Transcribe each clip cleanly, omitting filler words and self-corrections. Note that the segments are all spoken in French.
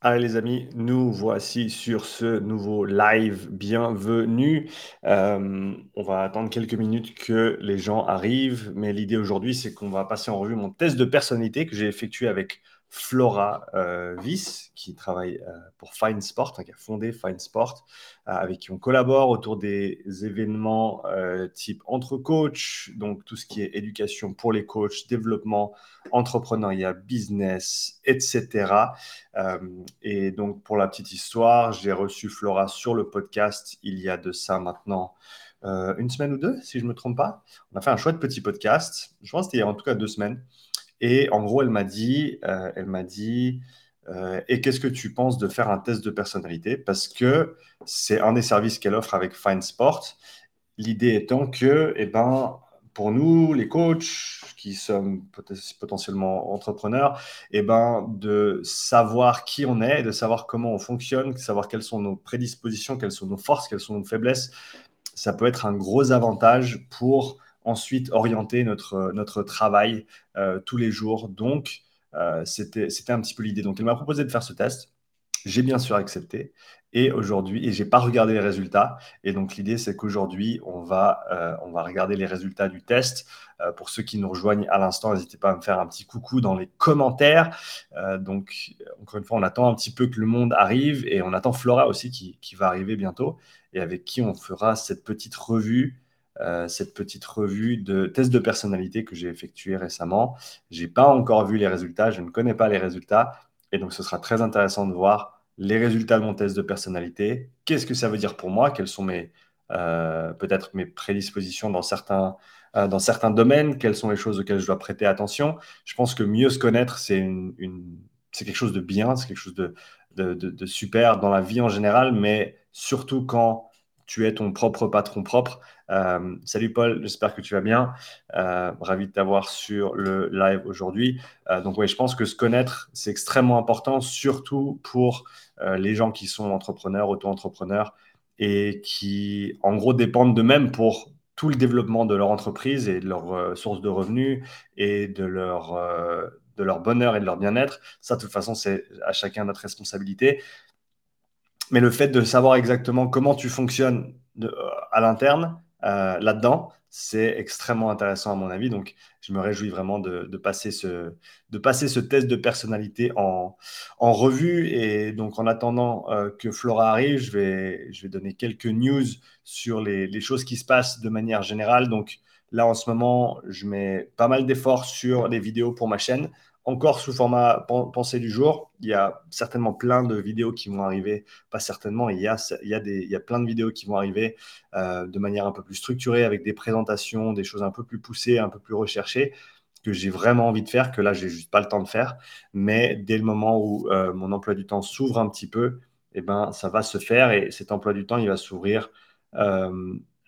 Allez les amis, nous voici sur ce nouveau live. Bienvenue. On va attendre quelques minutes que les gens arrivent, mais l'idée aujourd'hui, c'est qu'on va passer en revue mon test de personnalité que j'ai effectué avec Flora Viss, qui travaille pour Fine Sport, qui a fondé Fine Sport, avec qui on collabore autour des événements type entre coachs, donc tout ce qui est éducation pour les coachs, développement, entrepreneuriat, business, etc. Et donc, pour la petite histoire, j'ai reçu Flora sur le podcast il y a de ça maintenant une semaine ou deux, si je ne me trompe pas. On a fait un chouette petit podcast, je pense que c'était en tout cas 2 semaines. Et en gros, elle m'a dit, et qu'est-ce que tu penses de faire un test de personnalité? Parce que c'est un des services qu'elle offre avec Find Sport. L'idée étant que, pour nous, les coachs, qui sommes potentiellement entrepreneurs, de savoir qui on est, de savoir comment on fonctionne, de savoir quelles sont nos prédispositions, quelles sont nos forces, quelles sont nos faiblesses, ça peut être un gros avantage pour ensuite orienter notre travail tous les jours. Donc, c'était un petit peu l'idée. Donc, elle m'a proposé de faire ce test. J'ai bien sûr accepté. Et aujourd'hui, je n'ai pas regardé les résultats. Et donc, l'idée, c'est qu'aujourd'hui, on va regarder les résultats du test. Pour ceux qui nous rejoignent à l'instant, n'hésitez pas à me faire un petit coucou dans les commentaires. Donc, encore une fois, on attend un petit peu que le monde arrive. Et on attend Flora aussi qui va arriver bientôt et avec qui on fera cette petite revue de test de personnalité que j'ai effectué récemment. Je n'ai pas encore vu les résultats, je ne connais pas les résultats. Et donc, ce sera très intéressant de voir les résultats de mon test de personnalité. Qu'est-ce que ça veut dire pour moi? Quelles sont peut-être mes prédispositions dans certains domaines? Quelles sont les choses auxquelles je dois prêter attention? Je pense que mieux se connaître, c'est quelque chose de bien, c'est quelque chose de super dans la vie en général, mais surtout quand tu es ton propre patron propre. Salut Paul, j'espère que tu vas bien. Ravi de t'avoir sur le live aujourd'hui. Donc oui, je pense que se connaître, c'est extrêmement important, surtout pour les gens qui sont entrepreneurs, auto-entrepreneurs et qui, en gros, dépendent d'eux-mêmes pour tout le développement de leur entreprise et de leur source de revenus et de leur bonheur et de leur bien-être. Ça, de toute façon, c'est à chacun notre responsabilité. Mais le fait de savoir exactement comment tu fonctionnes à l'interne, là-dedans, c'est extrêmement intéressant à mon avis. Donc, je me réjouis vraiment de passer ce test de personnalité en revue. Et donc, en attendant que Flora arrive, je vais donner quelques news sur les choses qui se passent de manière générale. Donc là, en ce moment, je mets pas mal d'efforts sur les vidéos pour ma chaîne. Encore sous format pensée du jour, il y a certainement plein de vidéos qui vont arriver. Pas certainement, il y a plein de vidéos qui vont arriver de manière un peu plus structurée, avec des présentations, des choses un peu plus poussées, un peu plus recherchées, que j'ai vraiment envie de faire, que là, je n'ai juste pas le temps de faire. Mais dès le moment où mon emploi du temps s'ouvre un petit peu, ça va se faire. Et cet emploi du temps, il va s'ouvrir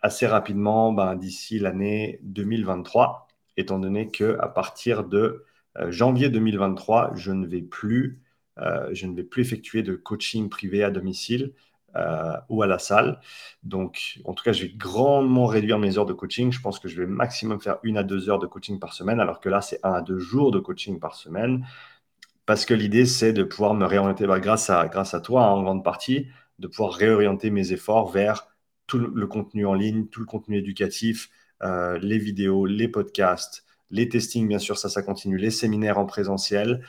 assez rapidement d'ici l'année 2023, étant donné qu'à partir de janvier 2023, je ne vais plus effectuer de coaching privé à domicile ou à la salle. Donc, en tout cas, je vais grandement réduire mes heures de coaching. Je pense que je vais maximum faire 1 à 2 heures de coaching par semaine, alors que là, c'est 1 à 2 jours de coaching par semaine. Parce que l'idée, c'est de pouvoir me réorienter, grâce à toi, en grande partie, de pouvoir réorienter mes efforts vers tout le contenu en ligne, tout le contenu éducatif, les vidéos, les podcasts, les testings, bien sûr, ça continue, les séminaires en présentiel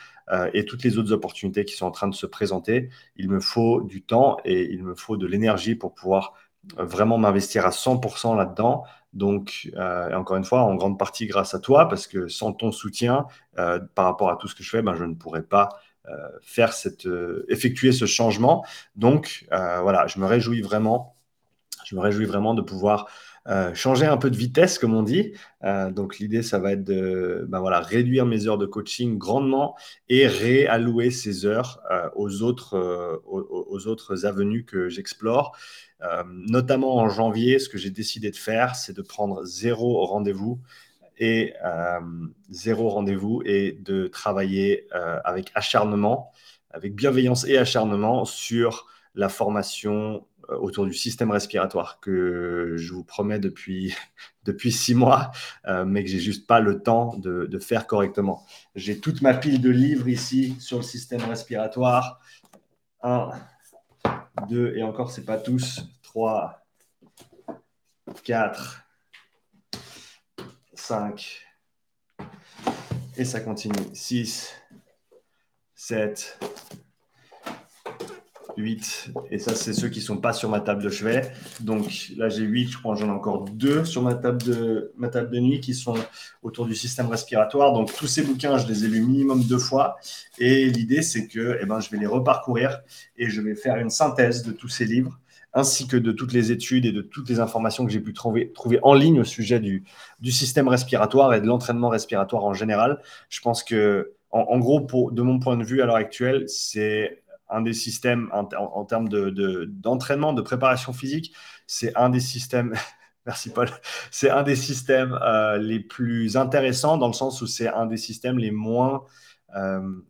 et toutes les autres opportunités qui sont en train de se présenter. Il me faut du temps et il me faut de l'énergie pour pouvoir vraiment m'investir à 100% là-dedans. Donc, encore une fois, en grande partie grâce à toi, parce que sans ton soutien par rapport à tout ce que je fais, je ne pourrais pas effectuer ce changement. Donc, voilà, je me réjouis vraiment de pouvoir changer un peu de vitesse, comme on dit. Donc, l'idée, ça va être de réduire mes heures de coaching grandement et réallouer ces heures aux autres avenues que j'explore. Notamment en janvier, ce que j'ai décidé de faire, c'est de prendre 0 rendez-vous et de travailler avec acharnement, avec bienveillance et acharnement sur la formation autour du système respiratoire que je vous promets depuis 6 mois, mais que j'ai juste pas le temps de faire correctement. J'ai toute ma pile de livres ici sur le système respiratoire. 1, 2, et encore, c'est pas tous. 3, 4, 5, et ça continue. 6, 7, 8, et ça, c'est ceux qui ne sont pas sur ma table de chevet. Donc là, j'ai 8, je crois que j'en ai encore 2 sur ma table de nuit qui sont autour du système respiratoire. Donc tous ces bouquins, je les ai lus minimum 2 fois. Et l'idée, c'est que je vais les reparcourir et je vais faire une synthèse de tous ces livres, ainsi que de toutes les études et de toutes les informations que j'ai pu trouver en ligne au sujet du système respiratoire et de l'entraînement respiratoire en général. Je pense que, en gros, de mon point de vue à l'heure actuelle, c'est un des systèmes, en termes d'entraînement, de préparation physique, c'est un des systèmes, merci Paul, c'est un des systèmes les plus intéressants, dans le sens où c'est un des systèmes les moins,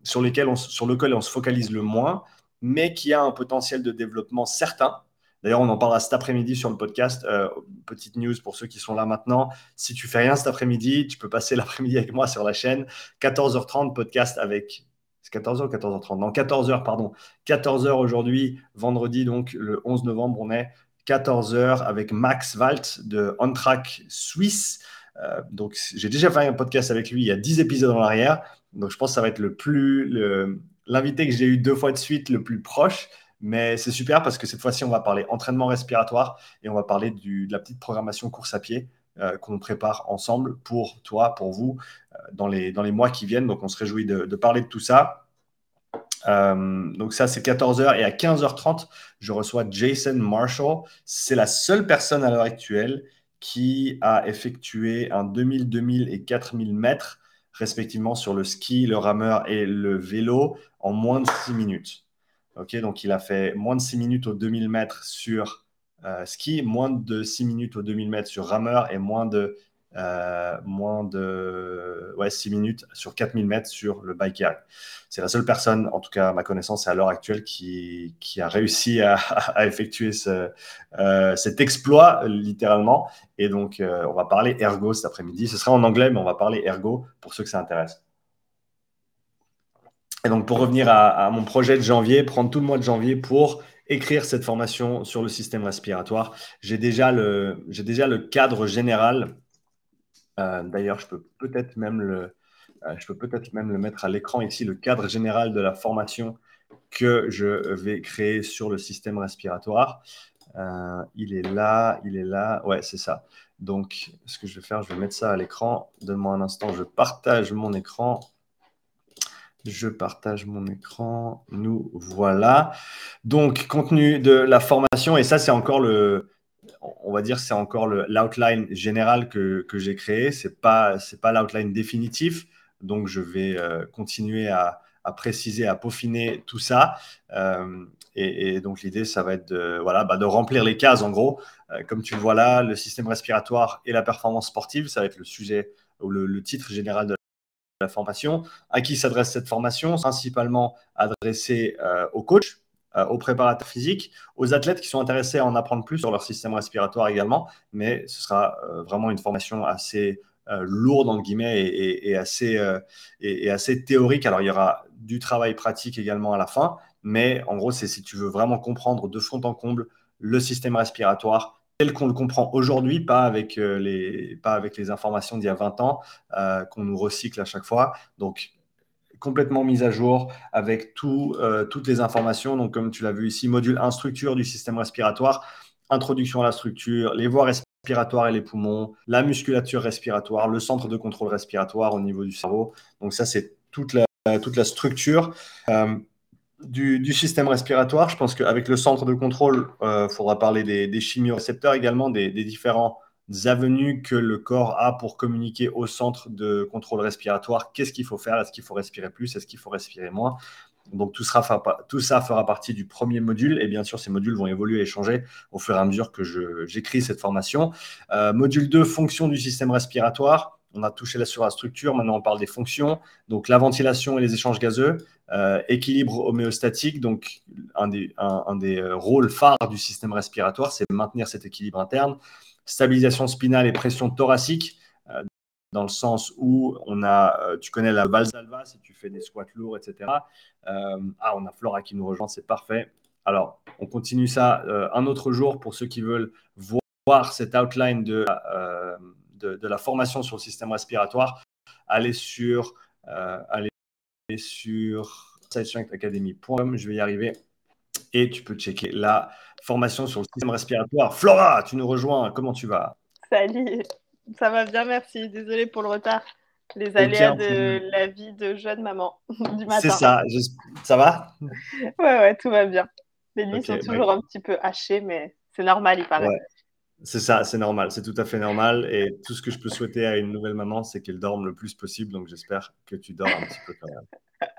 sur lequel on se focalise le moins, mais qui a un potentiel de développement certain. D'ailleurs, on en parlera cet après-midi sur le podcast. Petite news pour ceux qui sont là maintenant. Si tu fais rien cet après-midi, tu peux passer l'après-midi avec moi sur la chaîne. 14h30, podcast avec... C'est 14h ou 14h30 ? Non, 14h, pardon. 14h aujourd'hui, vendredi, donc le 11 novembre, on est 14h avec Max Walt de OnTrack Suisse. Donc, j'ai déjà fait un podcast avec lui il y a 10 épisodes en arrière. Donc, je pense que ça va être l'invité que j'ai eu 2 fois de suite le plus proche. Mais c'est super parce que cette fois-ci, on va parler entraînement respiratoire et on va parler de la petite programmation course à pied qu'on prépare ensemble pour toi, pour vous, dans les mois qui viennent. Donc, on se réjouit de parler de tout ça. Donc, ça, c'est 14h. Et à 15h30, je reçois Jason Marshall. C'est la seule personne à l'heure actuelle qui a effectué un 2000, 2000 et 4000 mètres, respectivement sur le ski, le rameur et le vélo, en moins de 6 minutes. Okay, donc, il a fait moins de 6 minutes aux 2000 mètres sur ski, moins de 6 minutes aux 2000 mètres sur rameur et moins de 6 minutes sur 4000 mètres sur le bike air. C'est la seule personne, en tout cas à ma connaissance, à l'heure actuelle, qui a réussi à effectuer cet exploit, littéralement. Et donc, on va parler ergo cet après-midi. Ce sera en anglais, mais on va parler ergo pour ceux que ça intéresse. Et donc, pour revenir à mon projet de janvier, prendre tout le mois de janvier pour écrire cette formation sur le système respiratoire. J'ai déjà le cadre général. D'ailleurs, je peux peut-être même le mettre à l'écran ici, le cadre général de la formation que je vais créer sur le système respiratoire. Il est là. Ouais, c'est ça. Donc, ce que je vais faire, je vais mettre ça à l'écran. Donne-moi un instant, je partage mon écran. Nous voilà. Donc, contenu de la formation. Et ça, c'est encore l'outline général que j'ai créé. C'est pas l'outline définitif. Donc, je vais continuer à préciser, à peaufiner tout ça. Et donc, l'idée, ça va être de remplir les cases, en gros. Comme tu le vois là, le système respiratoire et la performance sportive, ça va être le sujet ou le titre général de la formation. À qui s'adresse cette formation ? Principalement adressée aux coachs, aux préparateurs physiques, aux athlètes qui sont intéressés à en apprendre plus sur leur système respiratoire également, mais ce sera vraiment une formation assez lourde entre guillemets et assez théorique. Alors, il y aura du travail pratique également à la fin, mais en gros, c'est si tu veux vraiment comprendre de fond en comble le système respiratoire tel qu'on le comprend aujourd'hui, pas avec les informations d'il y a 20 ans qu'on nous recycle à chaque fois. Donc, complètement mise à jour avec toutes les informations. Donc, comme tu l'as vu ici, module 1, structure du système respiratoire, introduction à la structure, les voies respiratoires et les poumons, la musculature respiratoire, le centre de contrôle respiratoire au niveau du cerveau. Donc, ça, c'est toute la structure du système respiratoire. Je pense qu'avec le centre de contrôle, faudra parler des chimiorécepteurs également, des différentes avenues que le corps a pour communiquer au centre de contrôle respiratoire. Qu'est-ce qu'il faut faire ? Est-ce qu'il faut respirer plus ? Est-ce qu'il faut respirer moins ? Donc, tout ça fera partie du premier module. Et bien sûr, ces modules vont évoluer et changer au fur et à mesure que j'écris cette formation. Module 2, fonction du système respiratoire. On a touché sur la structure, maintenant on parle des fonctions, donc la ventilation et les échanges gazeux, équilibre homéostatique, donc un des rôles phares du système respiratoire, c'est maintenir cet équilibre interne, stabilisation spinale et pression thoracique, dans le sens où on a, tu connais la Valsalva si tu fais des squats lourds, etc. On a Flora qui nous rejoint, c'est parfait. Alors, on continue ça un autre jour pour ceux qui veulent voir cette outline de la formation sur le système respiratoire. Allez sur sidetrackedacademy.com, je vais y arriver. Et tu peux checker la formation sur le système respiratoire. Flora, tu nous rejoins, comment tu vas? Salut, ça va bien, merci. Désolée pour le retard. Les aléas de la vie de jeune maman du matin. C'est ça, ça va? Ouais, tout va bien. Les lits sont toujours un petit peu hachés, mais c'est normal, il paraît. Ouais. C'est ça, c'est normal, c'est tout à fait normal. Et tout ce que je peux souhaiter à une nouvelle maman, c'est qu'elle dorme le plus possible. Donc, j'espère que tu dors un petit peu quand même.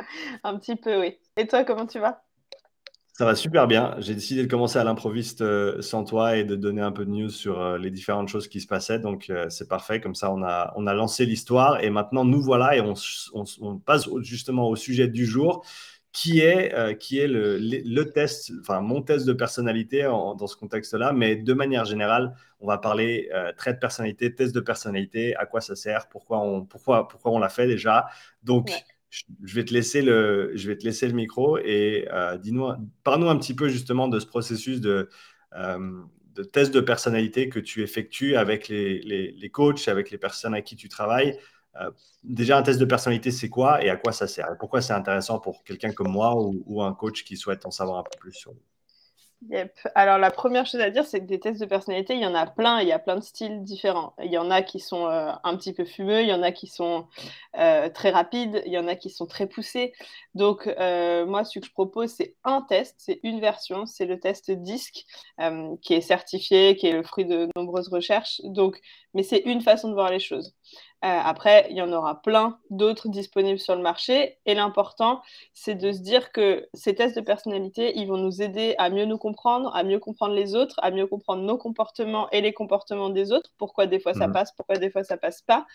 Un petit peu, oui. Et toi, comment tu vas? Ça va super bien. J'ai décidé de commencer à l'improviste sans toi et de donner un peu de news sur les différentes choses qui se passaient. Donc, c'est parfait. Comme ça, on a lancé l'histoire. Et maintenant, nous voilà et on passe justement au sujet du jour qui est le test, enfin mon test de personnalité dans ce contexte-là. Mais de manière générale, on va parler traits de personnalité, test de personnalité, à quoi ça sert, pourquoi on l'a fait déjà. Donc, ouais. Je vais te laisser le micro et parle-nous un petit peu justement de ce processus de test de personnalité que tu effectues avec les coachs, avec les personnes à qui tu travailles. Déjà, un test de personnalité, c'est quoi et à quoi ça sert? Et pourquoi c'est intéressant pour quelqu'un comme moi ou un coach qui souhaite en savoir un peu plus sur nous? Yep. Alors, la première chose à dire, c'est que des tests de personnalité, il y en a plein, il y a plein de styles différents. Il y en a qui sont un petit peu fumeux, il y en a qui sont très rapides, il y en a qui sont très poussés. Donc, moi, ce que je propose, c'est un test, c'est une version, c'est le test DISC, qui est certifié, qui est le fruit de nombreuses recherches. Donc, mais c'est une façon de voir les choses. Après, il y en aura plein d'autres disponibles sur le marché. Et l'important, c'est de se dire que ces tests de personnalité, ils vont nous aider à mieux nous comprendre, à mieux comprendre les autres, à mieux comprendre nos comportements et les comportements des autres. Pourquoi des fois ça passe, pourquoi des fois ça passe pas.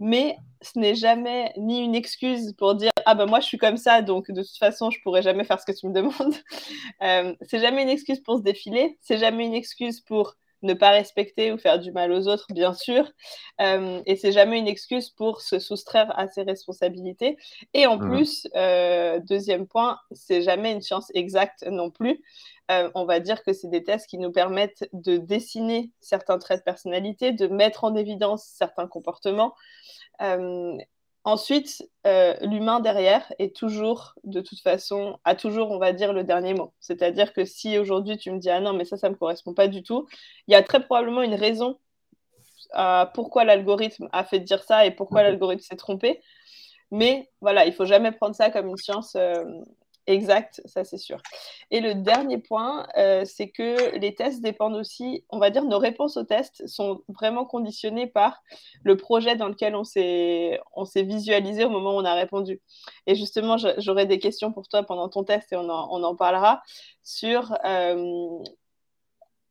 Mais ce n'est jamais ni une excuse pour dire « Ah ben moi, je suis comme ça, donc de toute façon, je pourrais jamais faire ce que tu me demandes. » C'est jamais une excuse pour se défiler. C'est jamais une excuse pour ne pas respecter ou faire du mal aux autres, bien sûr. Et c'est jamais une excuse pour se soustraire à ses responsabilités. Et en plus, deuxième point, c'est jamais une science exacte non plus. On va dire que c'est des tests qui nous permettent de dessiner certains traits de personnalité, de mettre en évidence certains comportements. Ensuite, l'humain derrière est toujours, de toute façon, a toujours, on va dire, le dernier mot. C'est-à-dire que si aujourd'hui tu me dis « Ah non, mais ça me correspond pas du tout », il y a très probablement une raison pourquoi l'algorithme a fait dire ça et pourquoi l'algorithme s'est trompé. Mais voilà, il faut jamais prendre ça comme une science exacte, ça c'est sûr. Et le dernier point, c'est que les tests dépendent aussi, on va dire, nos réponses aux tests sont vraiment conditionnées par le projet dans lequel on s'est visualisé au moment où on a répondu. Et justement, j'aurai des questions pour toi pendant ton test et on en parlera sur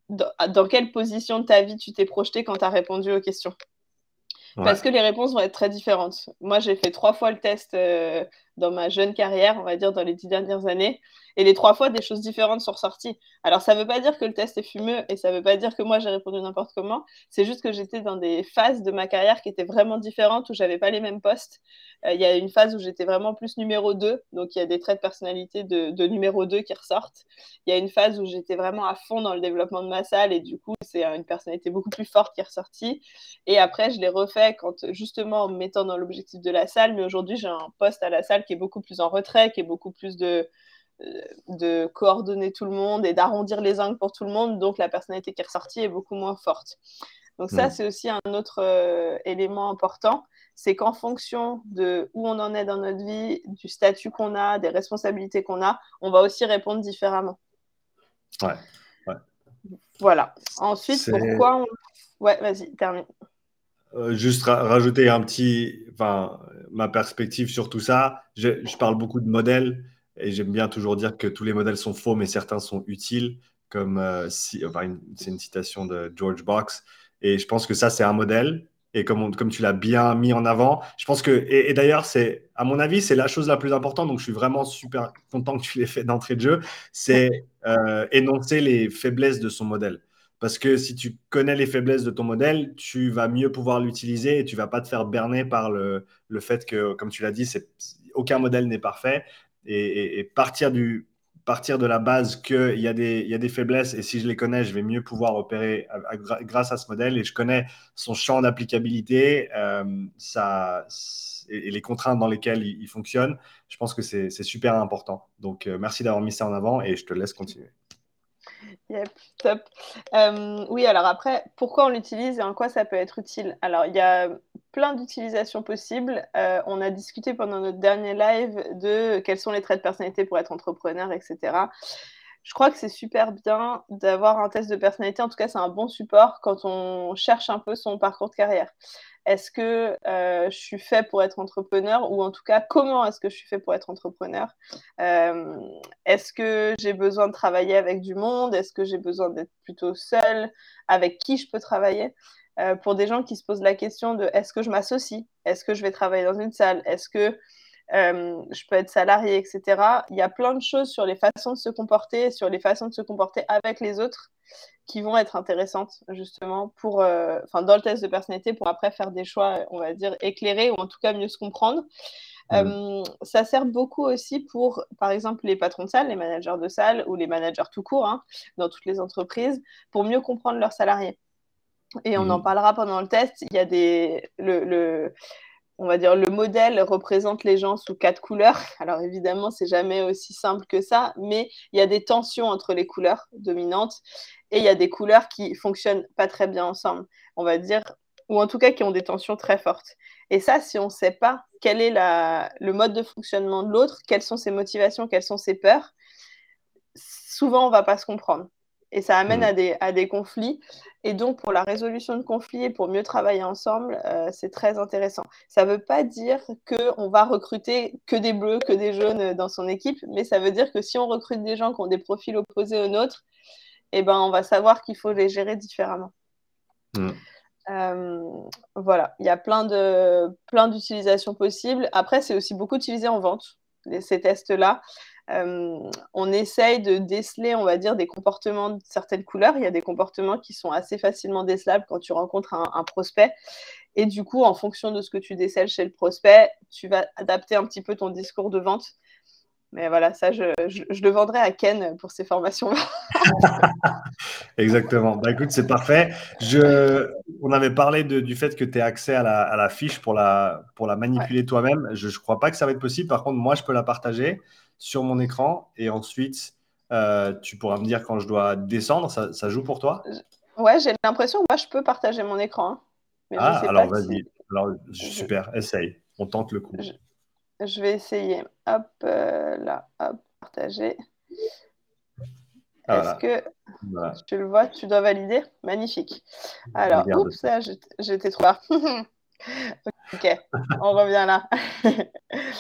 dans quelle position de ta vie tu t'es projeté quand tu as répondu aux questions. Ouais. Parce que les réponses vont être très différentes. Moi, j'ai fait 3 fois le test dans ma jeune carrière, on va dire dans les 10 dernières années, et les 3 fois, des choses différentes sont ressorties. Alors, ça ne veut pas dire que le test est fumeux et ça ne veut pas dire que moi, j'ai répondu n'importe comment. C'est juste que j'étais dans des phases de ma carrière qui étaient vraiment différentes, où je n'avais pas les mêmes postes. Y a une phase où j'étais vraiment plus numéro 2, donc il y a des traits de personnalité de numéro 2 qui ressortent. Il y a une phase où j'étais vraiment à fond dans le développement de ma salle et du coup, c'est une personnalité beaucoup plus forte qui est ressortie. Et après, je l'ai refait justement en me mettant dans l'objectif de la salle, mais aujourd'hui, j'ai un poste à la salle qui est beaucoup plus en retrait, qui est beaucoup plus de coordonner tout le monde et d'arrondir les angles pour tout le monde, donc la personnalité qui est ressortie est beaucoup moins forte. Donc ça, c'est aussi un autre élément important, c'est qu'en fonction de où on en est dans notre vie, du statut qu'on a, des responsabilités qu'on a, on va aussi répondre différemment. Ouais. Voilà. Ensuite, pourquoi on... Ouais, vas-y, termine. Juste rajouter ma perspective sur tout ça. Je parle beaucoup de modèles et j'aime bien toujours dire que tous les modèles sont faux, mais certains sont utiles. Comme c'est une citation de George Box. Et je pense que ça, c'est un modèle. Et comme tu l'as bien mis en avant, je pense que… Et d'ailleurs, c'est, à mon avis, c'est la chose la plus importante. Donc, je suis vraiment super content que tu l'aies fait d'entrée de jeu. C'est énoncer les faiblesses de son modèle. Parce que si tu connais les faiblesses de ton modèle, tu vas mieux pouvoir l'utiliser et tu ne vas pas te faire berner par le fait que, comme tu l'as dit, aucun modèle n'est parfait. Et partir de la base qu'il y a des faiblesses et si je les connais, je vais mieux pouvoir opérer grâce à ce modèle et je connais son champ d'applicabilité et les contraintes dans lesquelles il fonctionne. Je pense que c'est super important. Donc, merci d'avoir mis ça en avant et je te laisse continuer. Yep, top. Oui, alors après, pourquoi on l'utilise et en quoi ça peut être utile? Alors, il y a plein d'utilisations possibles. On a discuté pendant notre dernier live de quels sont les traits de personnalité pour être entrepreneur, etc. Je crois que c'est super bien d'avoir un test de personnalité. En tout cas, c'est un bon support quand on cherche un peu son parcours de carrière. Est-ce que je suis fait pour être entrepreneur ou en tout cas, comment est-ce que je suis fait pour être entrepreneur? Est-ce que j'ai besoin de travailler avec du monde? Est-ce que j'ai besoin d'être plutôt seule? Avec qui je peux travailler? Pour des gens qui se posent la question de est-ce que je m'associe? Est-ce que je vais travailler dans une salle? Est-ce que je peux être salarié, etc. Il y a plein de choses sur les façons de se comporter, sur les façons de se comporter avec les autres qui vont être intéressantes justement pour, dans le test de personnalité pour après faire des choix, on va dire, éclairés ou en tout cas mieux se comprendre. Ça sert beaucoup aussi pour, par exemple, les patrons de salle, les managers de salle ou les managers tout court dans toutes les entreprises pour mieux comprendre leurs salariés. Et on en parlera pendant le test. Il y a on va dire le modèle représente les gens sous 4 couleurs. Alors évidemment, c'est jamais aussi simple que ça, mais il y a des tensions entre les couleurs dominantes et il y a des couleurs qui fonctionnent pas très bien ensemble, on va dire, ou en tout cas qui ont des tensions très fortes. Et ça, si on ne sait pas quel est le mode de fonctionnement de l'autre, quelles sont ses motivations, quelles sont ses peurs, souvent on ne va pas se comprendre. Et ça amène à des conflits. Et donc, pour la résolution de conflits et pour mieux travailler ensemble, c'est très intéressant. Ça ne veut pas dire qu'on va recruter que des bleus, que des jaunes dans son équipe, mais ça veut dire que si on recrute des gens qui ont des profils opposés aux nôtres, eh ben, on va savoir qu'il faut les gérer différemment. Voilà, il y a plein d'utilisations possibles. Après, c'est aussi beaucoup utilisé en vente, ces tests-là. On essaye de déceler, on va dire, des comportements de certaines couleurs. Il y a des comportements qui sont assez facilement décelables quand tu rencontres un prospect. Et du coup, en fonction de ce que tu décèles chez le prospect, tu vas adapter un petit peu ton discours de vente. Mais voilà, ça, je le vendrai à Ken pour ces formations-là. Exactement. Bah, écoute, c'est parfait. On avait parlé du fait que tu aies accès à la fiche pour la manipuler toi-même. Je ne crois pas que ça va être possible. Par contre, moi, je peux la partager sur mon écran et ensuite, tu pourras me dire quand je dois descendre. Ça joue pour toi? Ouais, j'ai l'impression que moi, je peux partager mon écran. Mais alors vas-y. Si... Alors, super, essaye. On tente le coup. Je vais essayer. Hop, là, hop, partager. Voilà. Est-ce que tu le vois? Tu dois valider? Magnifique. Alors, oups, ça, j'étais trop tard. Ok, on revient là.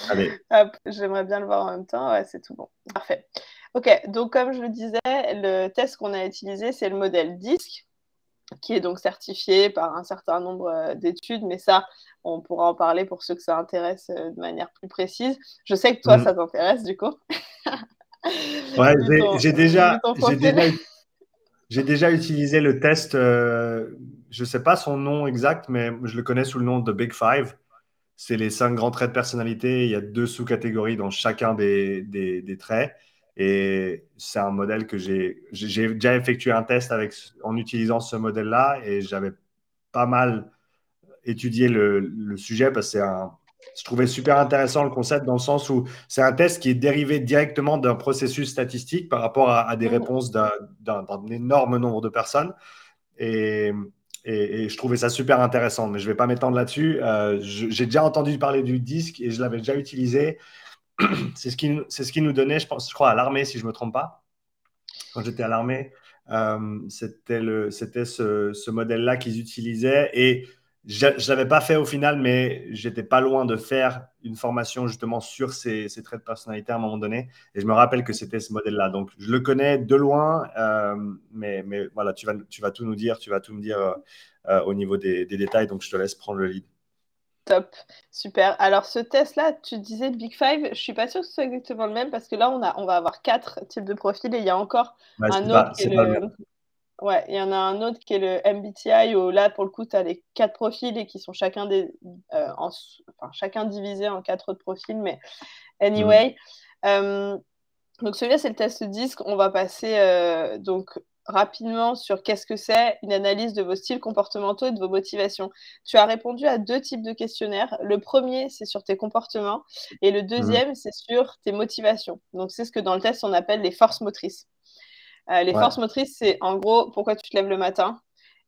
Allez. Hop, j'aimerais bien le voir en même temps. Ouais, c'est tout bon. Parfait. Ok, donc comme je le disais, le test qu'on a utilisé, c'est le modèle DISC, qui est donc certifié par un certain nombre d'études, mais ça, on pourra en parler pour ceux que ça intéresse de manière plus précise. Je sais que toi, ça t'intéresse, du coup. Ouais, j'ai déjà utilisé le test, je ne sais pas son nom exact, mais je le connais sous le nom de Big Five. C'est les 5 grands traits de personnalité. Il y a 2 sous-catégories dans chacun des traits. Et c'est un modèle que j'ai déjà effectué un test en utilisant ce modèle-là et j'avais pas mal étudié le sujet parce que je trouvais super intéressant le concept dans le sens où c'est un test qui est dérivé directement d'un processus statistique par rapport à des réponses d'un énorme nombre de personnes et je trouvais ça super intéressant, mais je ne vais pas m'étendre là-dessus. J'ai déjà entendu parler du DISC et je l'avais déjà utilisé. C'est ce qui nous donnait, je crois, à l'armée, si je ne me trompe pas. Quand j'étais à l'armée, c'était ce modèle-là qu'ils utilisaient. Et je ne l'avais pas fait au final, mais je n'étais pas loin de faire une formation justement sur ces traits de personnalité à un moment donné. Et je me rappelle que c'était ce modèle-là. Donc, je le connais de loin, mais voilà, tu vas tout nous dire, tu vas tout me dire au niveau des détails. Donc, je te laisse prendre le lead. Top, super. Alors, ce test-là, tu disais Big Five, je ne suis pas sûre que ce soit exactement le même parce que là, on va avoir 4 types de profils et il y a encore un autre. Pas, c'est le... Ouais, il y en a un autre qui est le MBTI où là, pour le coup, tu as les 4 profils et qui sont chacun, chacun divisé en 4 autres profils. Mais anyway, donc celui-là, c'est le test DISC. On va passer donc rapidement sur qu'est-ce que c'est, une analyse de vos styles comportementaux et de vos motivations. Tu as répondu à 2 types de questionnaires. Le premier, c'est sur tes comportements et le deuxième, c'est sur tes motivations. Donc, c'est ce que dans le test, on appelle les forces motrices. Les forces motrices, c'est en gros pourquoi tu te lèves le matin,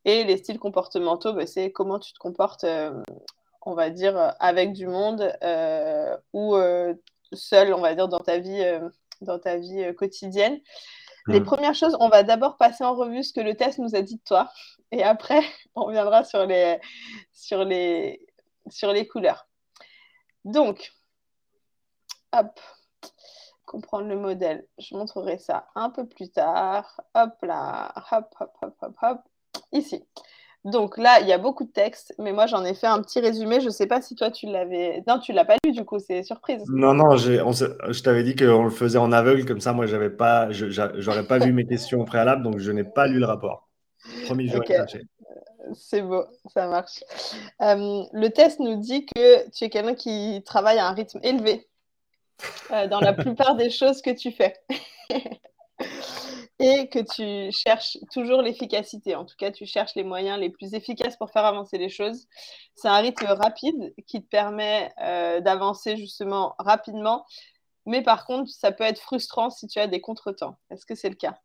et les styles comportementaux, bah, c'est comment tu te comportes, on va dire, avec du monde ou seul, on va dire, dans ta vie quotidienne. Les premières choses, on va d'abord passer en revue ce que le test nous a dit de toi, et après, on reviendra sur les couleurs. Donc, hop. Comprendre le modèle. Je montrerai ça un peu plus tard. Hop là, hop, hop, hop, hop, hop. Ici. Donc là, il y a beaucoup de textes, mais moi, j'en ai fait un petit résumé. Je ne sais pas si toi, tu l'avais... Non, tu ne l'as pas lu, du coup, c'est surprise. Non, non, je t'avais dit qu'on le faisait en aveugle, comme ça, moi, j'avais pas... j'aurais pas vu mes questions au préalable, donc je n'ai pas lu le rapport. Promis, j'aurais cherché. C'est beau, ça marche. Le test nous dit que tu es quelqu'un qui travaille à un rythme élevé. Dans la plupart des choses que tu fais et que tu cherches toujours l'efficacité, en tout cas tu cherches les moyens les plus efficaces pour faire avancer les choses. C'est un rythme rapide qui te permet d'avancer justement rapidement, mais par contre ça peut être frustrant si tu as des contretemps. Est-ce que c'est le cas?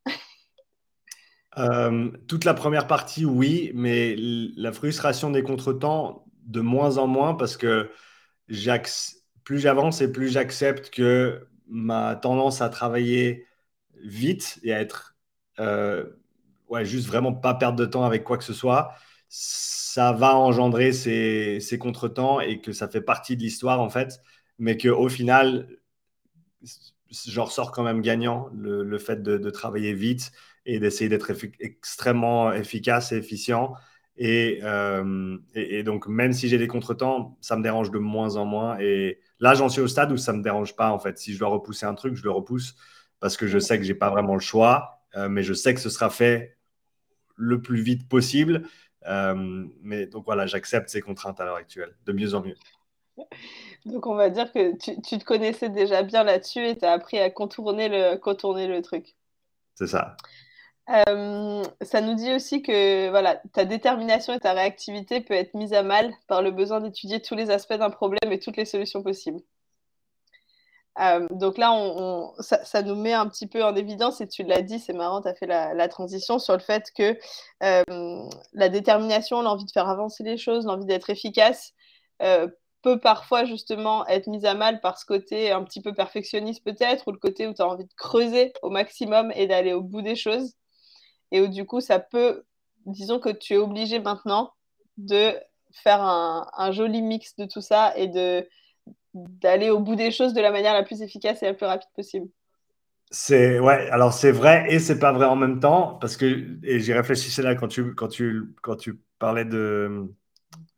Toute la première partie oui, mais la frustration des contretemps de moins en moins, parce que plus j'avance et plus j'accepte que ma tendance à travailler vite et à être juste vraiment pas perdre de temps avec quoi que ce soit, ça va engendrer ces contretemps et que ça fait partie de l'histoire en fait, mais qu'au final, j'en ressors quand même gagnant, le fait de travailler vite et d'essayer d'être extrêmement efficace et efficient. Et donc, même si j'ai des contretemps, ça me dérange de moins en moins. Et là, j'en suis au stade où ça ne me dérange pas, en fait. Si je dois repousser un truc, je le repousse parce que je sais que je n'ai pas vraiment le choix, mais je sais que ce sera fait le plus vite possible. Mais donc, voilà, j'accepte ces contraintes à l'heure actuelle, de mieux en mieux. Donc, on va dire que tu te connaissais déjà bien là-dessus et tu as appris à contourner le truc. C'est ça. Ça nous dit aussi que voilà, ta détermination et ta réactivité peut être mise à mal par le besoin d'étudier tous les aspects d'un problème et toutes les solutions possibles. Donc là, ça nous met un petit peu en évidence, et tu l'as dit, c'est marrant, tu as fait la transition sur le fait que la détermination, l'envie de faire avancer les choses, l'envie d'être efficace peut parfois justement être mise à mal par ce côté un petit peu perfectionniste peut-être, ou le côté où tu as envie de creuser au maximum et d'aller au bout des choses. Et où du coup, ça peut, disons que tu es obligé maintenant de faire un joli mix de tout ça et d'aller au bout des choses de la manière la plus efficace et la plus rapide possible. Alors c'est vrai et c'est pas vrai en même temps, parce que, et j'y réfléchissais là quand tu parlais de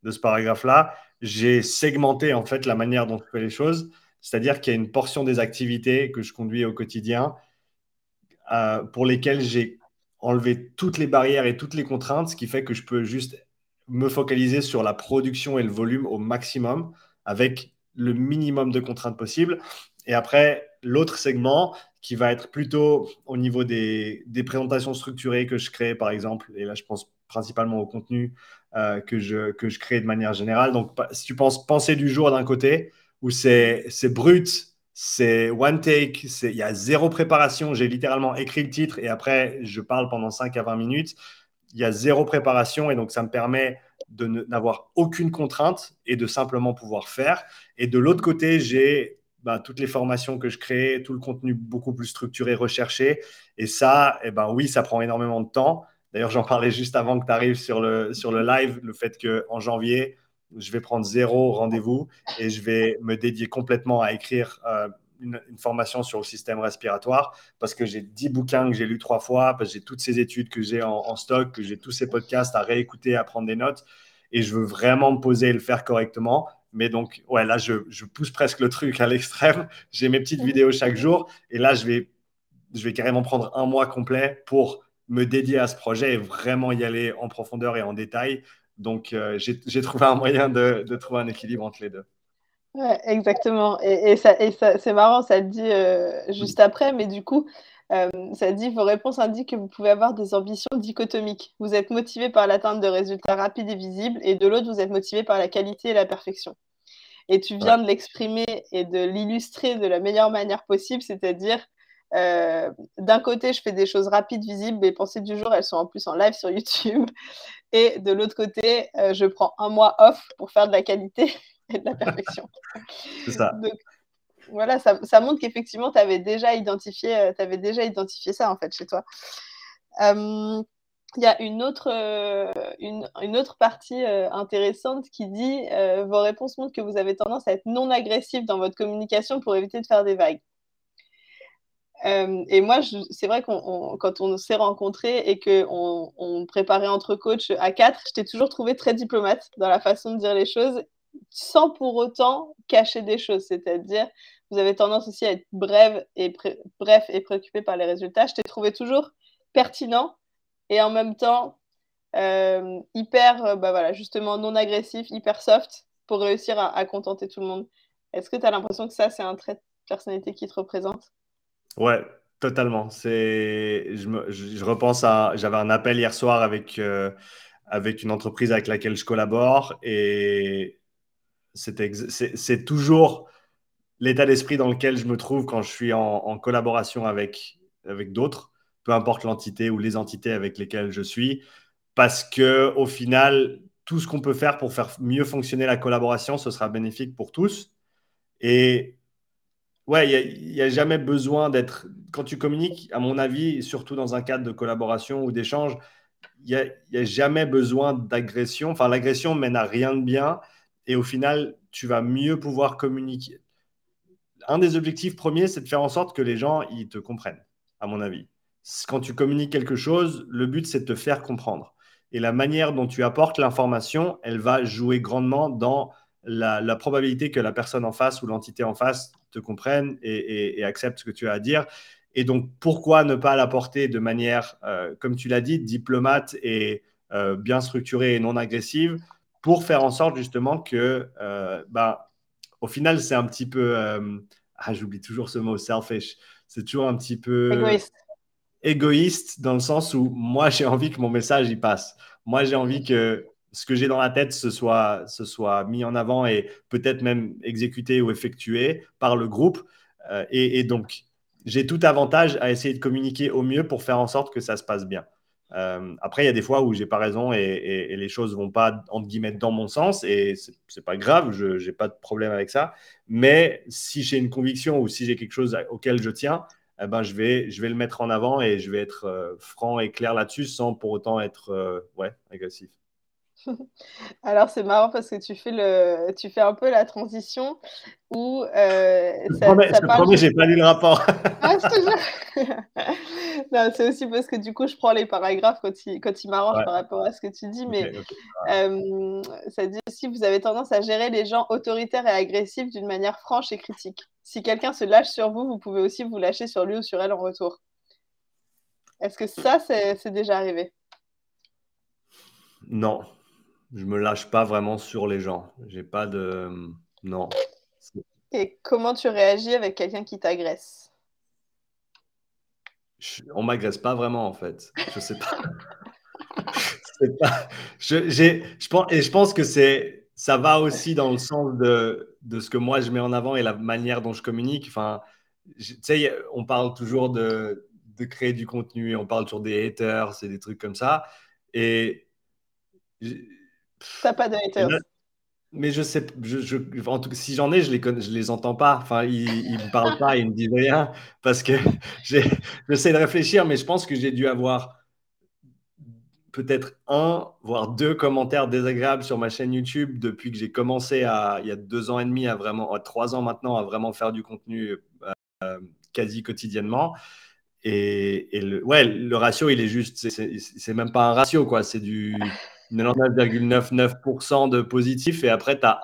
ce paragraphe-là, j'ai segmenté en fait la manière dont je fais les choses, c'est-à-dire qu'il y a une portion des activités que je conduis au quotidien pour lesquelles j'ai enlever toutes les barrières et toutes les contraintes, ce qui fait que je peux juste me focaliser sur la production et le volume au maximum avec le minimum de contraintes possibles. Et après, l'autre segment qui va être plutôt au niveau des présentations structurées que je crée, par exemple, et là, je pense principalement au contenu que je crée de manière générale. Donc, si tu penses penser du jour d'un côté, où c'est brut, c'est one take, il y a zéro préparation. J'ai littéralement écrit le titre et après, je parle pendant 5 à 20 minutes. Il y a zéro préparation et donc ça me permet de n'avoir aucune contrainte et de simplement pouvoir faire. Et de l'autre côté, j'ai toutes les formations que je crée, tout le contenu beaucoup plus structuré, recherché. Et ça, oui, ça prend énormément de temps. D'ailleurs, j'en parlais juste avant que tu arrives sur le live, le fait qu'en janvier, je vais prendre 0 rendez-vous et je vais me dédier complètement à écrire une formation sur le système respiratoire, parce que j'ai 10 bouquins que j'ai lus 3 fois, parce que j'ai toutes ces études que j'ai en stock, que j'ai tous ces podcasts à réécouter, à prendre des notes, et je veux vraiment me poser et le faire correctement. Mais donc, ouais, là, je pousse presque le truc à l'extrême. J'ai mes petites vidéos chaque jour et là, je vais carrément prendre un mois complet pour me dédier à ce projet et vraiment y aller en profondeur et en détail. Donc, j'ai trouvé un moyen de trouver un équilibre entre les deux. Ouais, exactement. Et ça, c'est marrant, ça te dit juste après, mais du coup, ça dit vos réponses indiquent que vous pouvez avoir des ambitions dichotomiques. Vous êtes motivé par l'atteinte de résultats rapides et visibles, et de l'autre, vous êtes motivé par la qualité et la perfection. Et tu viens de l'exprimer et de l'illustrer de la meilleure manière possible, c'est-à-dire d'un côté, je fais des choses rapides, visibles, mes pensées du jour, elles sont en plus en live sur YouTube, et de l'autre côté, je prends un mois off pour faire de la qualité et de la perfection. C'est ça. Donc, voilà, ça montre qu'effectivement, tu avais déjà identifié ça, en fait, chez toi. Il y a une autre partie intéressante qui dit « Vos réponses montrent que vous avez tendance à être non agressif dans votre communication pour éviter de faire des vagues. » Et moi, c'est vrai quand on s'est rencontrés et qu'on préparait entre coachs à 4, je t'ai toujours trouvé très diplomate dans la façon de dire les choses sans pour autant cacher des choses. C'est-à-dire, vous avez tendance aussi à être bref et préoccupé par les résultats. Je t'ai trouvé toujours pertinent et en même temps hyper, justement non agressif, hyper soft pour réussir à contenter tout le monde. Est-ce que tu as l'impression que ça, c'est un trait de personnalité qui te représente ? Ouais, totalement. Je repense à… J'avais un appel hier soir avec une entreprise avec laquelle je collabore et c'est toujours l'état d'esprit dans lequel je me trouve quand je suis en collaboration avec d'autres, peu importe l'entité ou les entités avec lesquelles je suis, parce qu'au final, tout ce qu'on peut faire pour faire mieux fonctionner la collaboration, ce sera bénéfique pour tous. Et… ouais, il n'y a jamais besoin d'être… Quand tu communiques, à mon avis, surtout dans un cadre de collaboration ou d'échange, il n'y a jamais besoin d'agression. Enfin, l'agression mène à rien de bien et au final, tu vas mieux pouvoir communiquer. Un des objectifs premiers, c'est de faire en sorte que les gens ils te comprennent, à mon avis. Quand tu communiques quelque chose, le but, c'est de te faire comprendre. Et la manière dont tu apportes l'information, elle va jouer grandement dans la probabilité que la personne en face ou l'entité en face te comprenne et accepte ce que tu as à dire. Et donc, pourquoi ne pas l'apporter de manière, comme tu l'as dit, diplomate et bien structurée et non agressive pour faire en sorte justement que, au final, c'est un petit peu… j'oublie toujours ce mot, selfish. C'est toujours un petit peu… Égoïste dans le sens où moi, j'ai envie que mon message y passe. Moi, j'ai envie que… ce que j'ai dans la tête, ce soit mis en avant et peut-être même exécuté ou effectué par le groupe. Et donc, j'ai tout avantage à essayer de communiquer au mieux pour faire en sorte que ça se passe bien. Après, il y a des fois où je n'ai pas raison et les choses ne vont pas, entre guillemets, dans mon sens. Et ce n'est pas grave, je n'ai pas de problème avec ça. Mais si j'ai une conviction ou si j'ai quelque chose auquel je tiens, je vais le mettre en avant et je vais être franc et clair là-dessus sans pour autant être agressif. Alors, c'est marrant parce que tu fais un peu la transition où… je te promets, j'ai pas lu le rapport. Ah, je te jure. Non, c'est aussi parce que du coup, je prends les paragraphes quand ils m'arrangent par rapport à ce que tu dis. Mais ça dit aussi, vous avez tendance à gérer les gens autoritaires et agressifs d'une manière franche et critique. Si quelqu'un se lâche sur vous, vous pouvez aussi vous lâcher sur lui ou sur elle en retour. Est-ce que ça, c'est déjà arrivé ? Non. Je me lâche pas vraiment sur les gens. J'ai pas de… Non. Et comment tu réagis avec quelqu'un qui t'agresse ? On m'agresse pas vraiment en fait. Je sais pas. Je pense que ça va aussi dans le sens de ce que moi je mets en avant et la manière dont je communique. Enfin, tu sais, on parle toujours de créer du contenu et on parle toujours des haters, c'est des trucs comme ça. Et… t'as pas de haters. Mais je sais, en tout cas, si j'en ai, je les entends pas. Enfin, ils me parlent pas, ils me disent rien parce que j'essaie de réfléchir, mais je pense que j'ai dû avoir peut-être 1, voire 2 commentaires désagréables sur ma chaîne YouTube depuis que j'ai commencé il y a 2 ans et demi, à 3 ans maintenant, à vraiment faire du contenu quasi quotidiennement. Et le ratio, il est juste, c'est même pas un ratio, quoi. C'est du 99,99% de positif et après t'as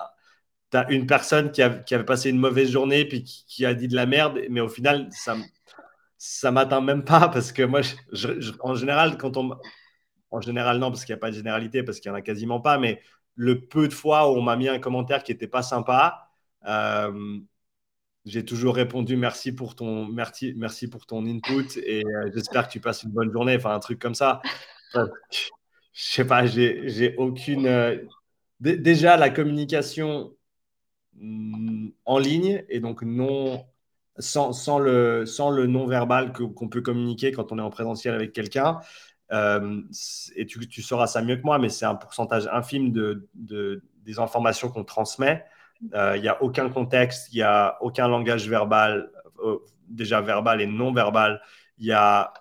une personne qui avait passé une mauvaise journée puis qui a dit de la merde, mais au final ça ça m'atteint même pas parce que moi, en général, quand on... En général, non, parce qu'il n'y a pas de généralité, parce qu'il n'y en a quasiment pas, mais le peu de fois où on m'a mis un commentaire qui n'était pas sympa, j'ai toujours répondu merci pour ton input et j'espère que tu passes une bonne journée, enfin un truc comme ça. Enfin, je sais pas, j'ai aucune... Déjà, la communication en ligne et donc non... Sans le non-verbal qu'on peut communiquer quand on est en présentiel avec quelqu'un, et tu sauras ça mieux que moi, mais c'est un pourcentage infime des informations qu'on transmet. Il n'y a aucun contexte, il n'y a aucun langage verbal, déjà verbal et non-verbal. Il y a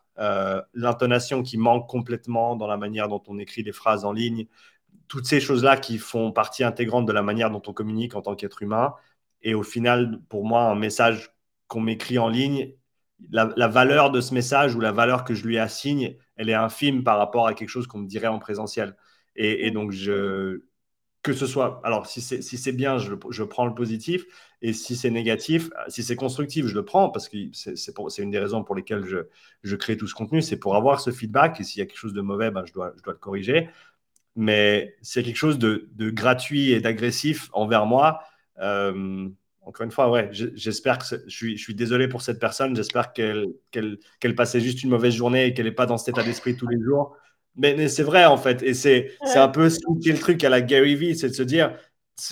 l'intonation qui manque complètement dans la manière dont on écrit les phrases en ligne. Toutes ces choses-là qui font partie intégrante de la manière dont on communique en tant qu'être humain. Et au final, pour moi, un message qu'on m'écrit en ligne, la valeur de ce message ou la valeur que je lui assigne, elle est infime par rapport à quelque chose qu'on me dirait en présentiel. Et donc, que ce soit… Alors, si c'est bien, je prends le positif. Et si c'est négatif, si c'est constructif, je le prends parce que c'est une des raisons pour lesquelles je crée tout ce contenu. C'est pour avoir ce feedback. Et s'il y a quelque chose de mauvais, ben, je dois le corriger. Mais s'il y a quelque chose de gratuit et d'agressif envers moi… Encore une fois, ouais, j'espère que je suis désolé pour cette personne. J'espère qu'elle passait juste une mauvaise journée et qu'elle n'est pas dans cet état d'esprit tous les jours. Mais c'est vrai, en fait. Et c'est un peu le truc à la Gary Vee, c'est de se dire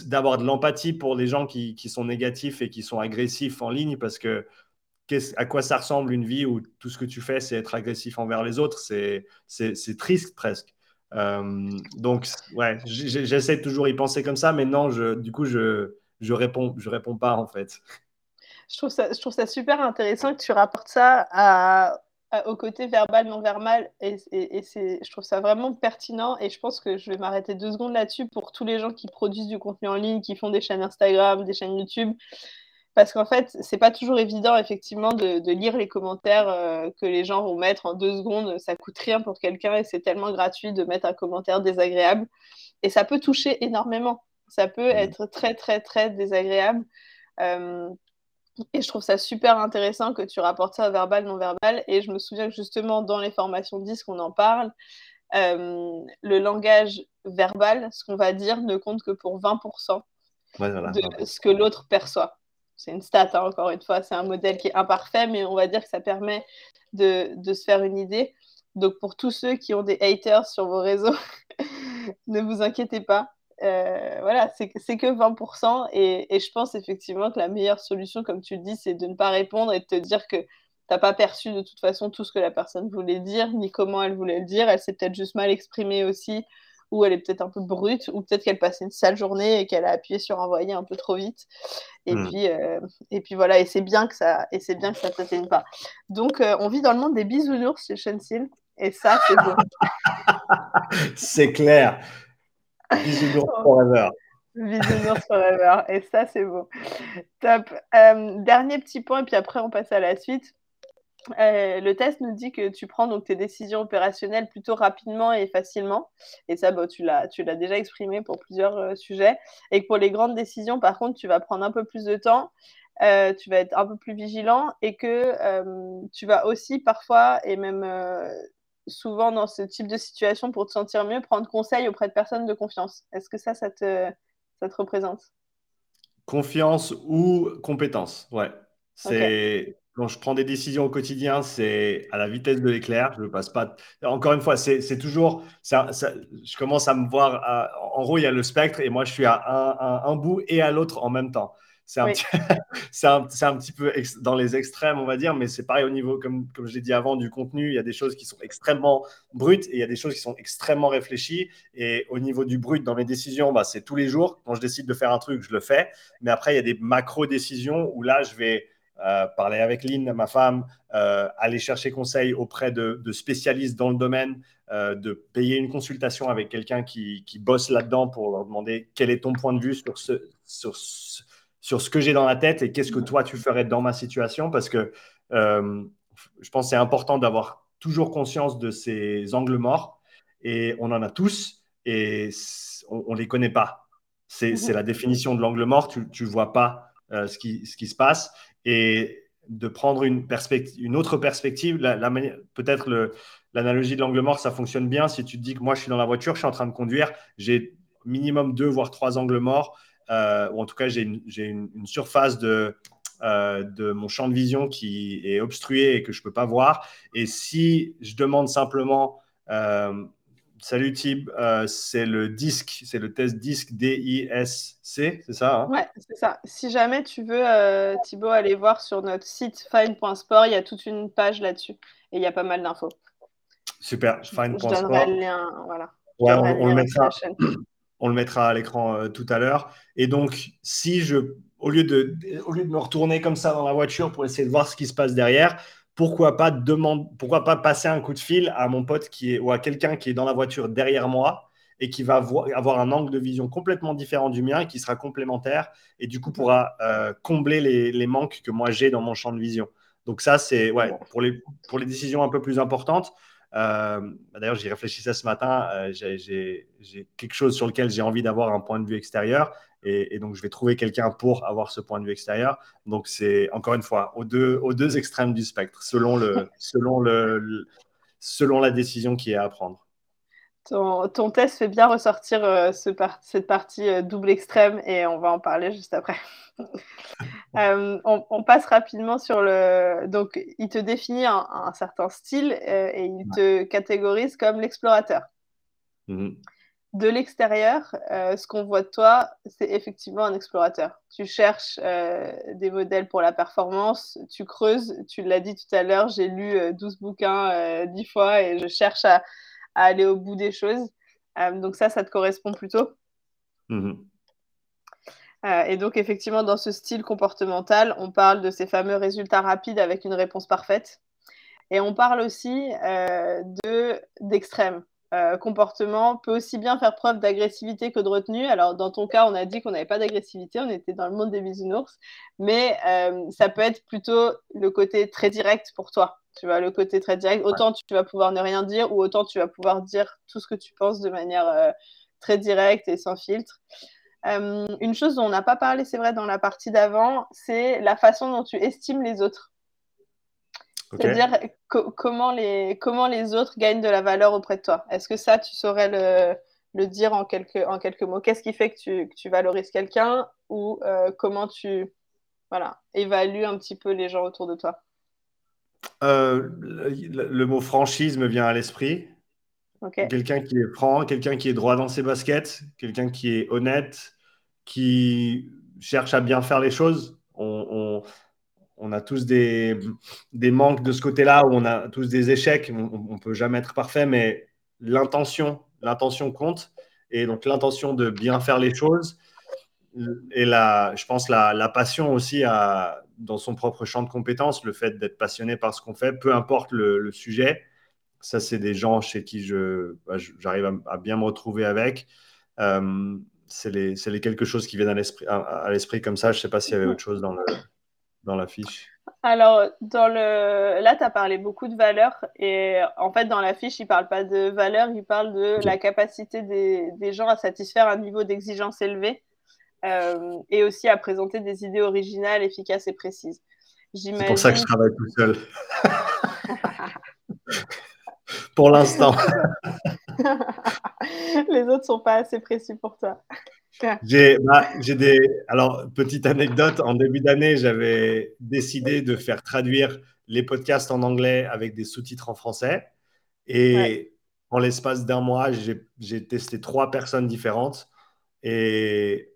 d'avoir de l'empathie pour les gens qui sont négatifs et qui sont agressifs en ligne parce que à quoi ça ressemble une vie où tout ce que tu fais, c'est être agressif envers les autres. C'est triste presque. Donc, ouais, j'essaie toujours d'y penser comme ça. Mais non, du coup, je réponds pas, en fait. Je trouve ça super intéressant que tu rapportes ça au côté verbal, non verbal. Et je trouve ça vraiment pertinent. Et je pense que je vais m'arrêter 2 secondes là-dessus pour tous les gens qui produisent du contenu en ligne, qui font des chaînes Instagram, des chaînes YouTube. Parce qu'en fait, c'est pas toujours évident, effectivement, de lire les commentaires que les gens vont mettre en 2 secondes. Ça coûte rien pour quelqu'un et c'est tellement gratuit de mettre un commentaire désagréable. Et ça peut toucher énormément. Ça peut être très, très, très désagréable. Et je trouve ça super intéressant que tu rapportes ça verbal, non-verbal. Et je me souviens que justement, dans les formations DISC, on en parle. Le langage verbal, ce qu'on va dire, ne compte que pour 20% de ce que l'autre perçoit. C'est une stat, hein, encore une fois. C'est un modèle qui est imparfait, mais on va dire que ça permet de se faire une idée. Donc, pour tous ceux qui ont des haters sur vos réseaux, ne vous inquiétez pas. Voilà, c'est que 20% et je pense effectivement que la meilleure solution, comme tu le dis, c'est de ne pas répondre et de te dire que tu n'as pas perçu de toute façon tout ce que la personne voulait dire ni comment elle voulait le dire. Elle s'est peut-être juste mal exprimée aussi, ou elle est peut-être un peu brute, ou peut-être qu'elle passait une sale journée et qu'elle a appuyé sur envoyer un peu trop vite et puis voilà, et c'est bien que ça t'atteigne pas. Donc on vit dans le monde des bisounours chez Shensil et ça c'est bon. C'est clair. Bisounours forever. Bisounours forever. Et ça, c'est beau. Top. Dernier petit point, et puis après, on passe à la suite. Le test nous dit que tu prends donc, tes décisions opérationnelles plutôt rapidement et facilement. Et ça, bon, tu l'as déjà exprimé pour plusieurs sujets. Et que pour les grandes décisions, par contre, tu vas prendre un peu plus de temps. Tu vas être un peu plus vigilant. Et que tu vas aussi parfois, et même... souvent dans ce type de situation, pour te sentir mieux, prendre conseil auprès de personnes de confiance. Est-ce que ça te représente ? Confiance ou compétence, ouais. Okay. Quand je prends des décisions au quotidien, c'est à la vitesse de l'éclair. Je ne passe pas… Encore une fois, c'est toujours… je commence à me voir… en gros, il y a le spectre et moi, je suis à un bout et à l'autre en même temps. C'est un petit peu dans les extrêmes, on va dire, mais c'est pareil au niveau, comme je l'ai dit avant, du contenu. Il y a des choses qui sont extrêmement brutes et il y a des choses qui sont extrêmement réfléchies. Et au niveau du brut, dans mes décisions, bah, c'est tous les jours. Quand je décide de faire un truc, je le fais. Mais après, il y a des macro-décisions où là, je vais parler avec Lynn, ma femme, aller chercher conseil auprès de spécialistes dans le domaine, de payer une consultation avec quelqu'un qui bosse là-dedans pour leur demander quel est ton point de vue sur ce que j'ai dans la tête et qu'est-ce que toi, tu ferais dans ma situation, parce que je pense que c'est important d'avoir toujours conscience de ces angles morts et on en a tous et on ne les connaît pas. C'est la définition de l'angle mort, tu ne vois pas ce qui se passe et de prendre une autre perspective. Peut-être l'analogie de l'angle mort, ça fonctionne bien. Si tu te dis que moi, je suis dans la voiture, je suis en train de conduire, j'ai minimum 2 voire 3 angles morts, ou en tout cas, j'ai une surface de mon champ de vision qui est obstruée et que je ne peux pas voir. Et si je demande simplement... Salut Thib, c'est le DISC, c'est le test DISC, D-I-S-C, c'est ça hein ? Ouais, c'est ça. Si jamais tu veux, Thibaut, aller voir sur notre site Find.sport, il y a toute une page là-dessus et il y a pas mal d'infos. Super, Find.sport. Je donnerai le lien, voilà. Ouais, on le mettra à l'écran tout à l'heure. Et donc, si au lieu de me retourner comme ça dans la voiture pour essayer de voir ce qui se passe derrière, pourquoi pas passer un coup de fil à mon pote ou à quelqu'un qui est dans la voiture derrière moi et qui va avoir un angle de vision complètement différent du mien et qui sera complémentaire et du coup pourra combler les manques que moi j'ai dans mon champ de vision. Donc ça, c'est pour les décisions un peu plus importantes. D'ailleurs, j'y réfléchissais ce matin. J'ai quelque chose sur lequel j'ai envie d'avoir un point de vue extérieur. Et donc, je vais trouver quelqu'un pour avoir ce point de vue extérieur. Donc, c'est encore une fois aux deux extrêmes du spectre, selon la décision qui est à prendre. Ton test fait bien ressortir cette partie double extrême et on va en parler juste après. on passe rapidement sur le... Donc, il te définit un certain style et il te catégorise comme l'explorateur. Mm-hmm. De l'extérieur, ce qu'on voit de toi, c'est effectivement un explorateur. Tu cherches des modèles pour la performance, tu creuses, tu l'as dit tout à l'heure, j'ai lu 12 bouquins 10 fois et je cherche à aller au bout des choses. Donc ça te correspond plutôt. Mmh. Et donc effectivement, dans ce style comportemental, on parle de ces fameux résultats rapides avec une réponse parfaite. Et on parle aussi d'extrêmes. Comportement peut aussi bien faire preuve d'agressivité que de retenue. Alors dans ton cas, on a dit qu'on n'avait pas d'agressivité, on était dans le monde des bisounours, mais ça peut être plutôt le côté très direct pour toi, tu vois, le côté très direct, autant tu vas pouvoir ne rien dire ou autant tu vas pouvoir dire tout ce que tu penses de manière très directe et sans filtre. Une chose dont on n'a pas parlé, c'est vrai, dans la partie d'avant, c'est la façon dont tu estimes les autres. Okay. C'est-à-dire comment les autres gagnent de la valeur auprès de toi. Est-ce que ça, tu saurais le dire en quelques mots ? Qu'est-ce qui fait que tu valorises quelqu'un ou comment tu évalues un petit peu les gens autour de toi ? Le mot franchise me vient à l'esprit. Okay. Quelqu'un qui est franc, quelqu'un qui est droit dans ses baskets, quelqu'un qui est honnête, qui cherche à bien faire les choses. On a tous des manques de ce côté-là, où on a tous des échecs. On ne peut jamais être parfait, mais l'intention compte. Et donc, l'intention de bien faire les choses et je pense la passion aussi dans son propre champ de compétences, le fait d'être passionné par ce qu'on fait, peu importe le sujet. Ça, c'est des gens chez qui j'arrive à bien me retrouver avec. C'est les quelque chose qui viennent à l'esprit comme ça. Je ne sais pas s'il y avait autre chose dans la fiche. Alors, là, tu as parlé beaucoup de valeurs et en fait, dans la fiche, il ne parle pas de valeurs, il parle de la capacité des gens à satisfaire un niveau d'exigence élevé et aussi à présenter des idées originales, efficaces et précises. J'imagine... C'est pour ça que je travaille tout seul. Pour l'instant. Les autres ne sont pas assez précis pour toi. Alors, petite anecdote, en début d'année, j'avais décidé de faire traduire les podcasts en anglais avec des sous-titres en français. Et en l'espace d'un mois, j'ai testé 3 personnes différentes. Et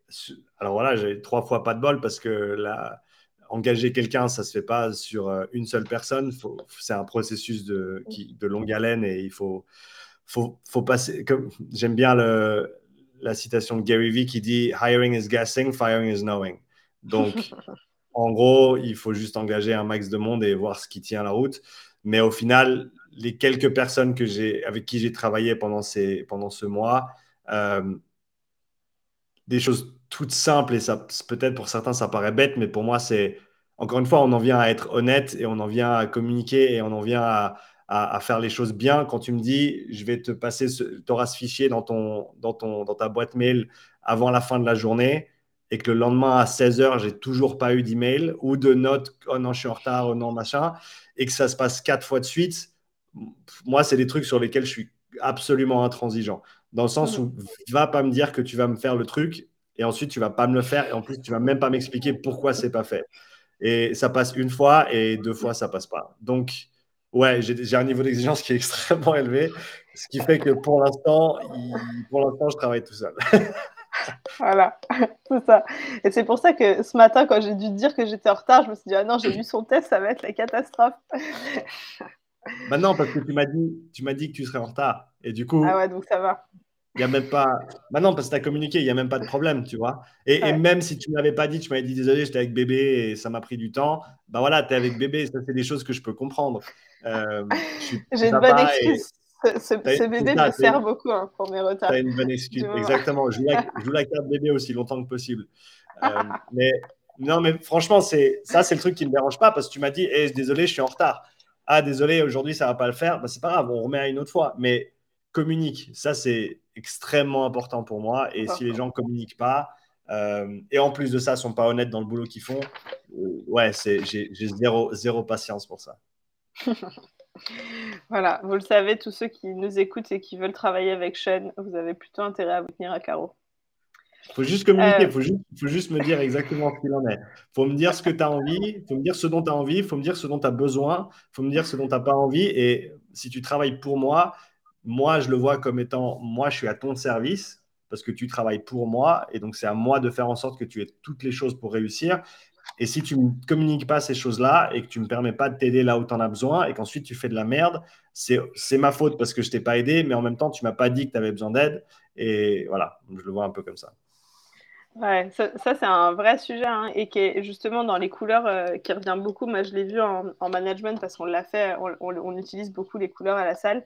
alors voilà, j'ai 3 fois pas de bol parce que là, engager quelqu'un, ça ne se fait pas sur une seule personne. C'est un processus de longue haleine et il faut passer. J'aime bien la citation de Gary Vee qui dit « Hiring is guessing, firing is knowing ». Donc, en gros, il faut juste engager un max de monde et voir ce qui tient la route. Mais au final, les quelques personnes avec qui j'ai travaillé pendant ce mois, des choses toutes simples, et ça, peut-être pour certains, ça paraît bête, mais pour moi, c'est… Encore une fois, on en vient à être honnête et on en vient à communiquer et on en vient à faire les choses bien. Quand tu me dis, je vais te passer, tu auras ce fichier dans ta boîte mail avant la fin de la journée et que le lendemain à 16h, j'ai toujours pas eu d'email ou de notes, oh non, je suis en retard, oh non, machin, et que ça se passe 4 fois de suite, moi, c'est des trucs sur lesquels je suis absolument intransigeant. Dans le sens où va pas me dire que tu vas me faire le truc et ensuite tu vas pas me le faire et en plus tu vas même pas m'expliquer pourquoi c'est pas fait. Et ça passe 1 fois et 2 fois ça passe pas. Donc ouais, j'ai un niveau d'exigence qui est extrêmement élevé, ce qui fait que pour l'instant je travaille tout seul. Voilà, c'est ça. Et c'est pour ça que ce matin quand j'ai dû te dire que j'étais en retard, je me suis dit ah non, j'ai lu son test, ça va être la catastrophe. Bah non, parce que tu m'as dit que tu serais en retard. Et du coup. Ah ouais, donc ça va. Il n'y a même pas. Bah non, parce que tu as communiqué, il n'y a même pas de problème, tu vois. Et, ouais. Et même si tu ne m'avais pas dit, tu m'avais dit désolé, j'étais avec bébé et ça m'a pris du temps. Bah voilà, tu es avec bébé, ça, c'est des choses que je peux comprendre. J'ai une bonne excuse. Et... Ce bébé me sert beaucoup hein, pour mes retards. Tu as une bonne excuse, exactement. Je joue la carte bébé aussi longtemps que possible. Mais non, mais franchement, c'est le truc qui ne me dérange pas parce que tu m'as dit, hey, désolé, je suis en retard. Ah, désolé, aujourd'hui, ça ne va pas le faire. Bah, c'est pas grave, on remet à une autre fois. Mais communique, ça, c'est extrêmement important pour moi. Et si les gens ne communiquent pas, et en plus de ça, ne sont pas honnêtes dans le boulot qu'ils font, ouais, j'ai zéro patience pour ça. Voilà, vous le savez, tous ceux qui nous écoutent et qui veulent travailler avec Sean, vous avez plutôt intérêt à vous tenir à carreau. Il faut juste communiquer, faut juste me dire exactement ce qu'il en est. Il faut me dire ce que tu as envie, il faut me dire ce dont tu as envie, il faut me dire ce dont tu as besoin, il faut me dire ce dont tu n'as pas envie. Et si tu travailles pour moi, je le vois comme étant, moi, je suis à ton service parce que tu travailles pour moi. Et donc, c'est à moi de faire en sorte que tu aies toutes les choses pour réussir. Et si tu ne me communiques pas ces choses-là et que tu ne me permets pas de t'aider là où tu en as besoin et qu'ensuite tu fais de la merde, c'est ma faute parce que je ne t'ai pas aidé, mais en même temps, tu ne m'as pas dit que tu avais besoin d'aide. Et voilà, je le vois un peu comme ça. Ouais, ça c'est un vrai sujet hein, et qui est justement dans les couleurs qui revient beaucoup. Moi, je l'ai vu en management parce qu'on l'a fait, on utilise beaucoup les couleurs à la salle.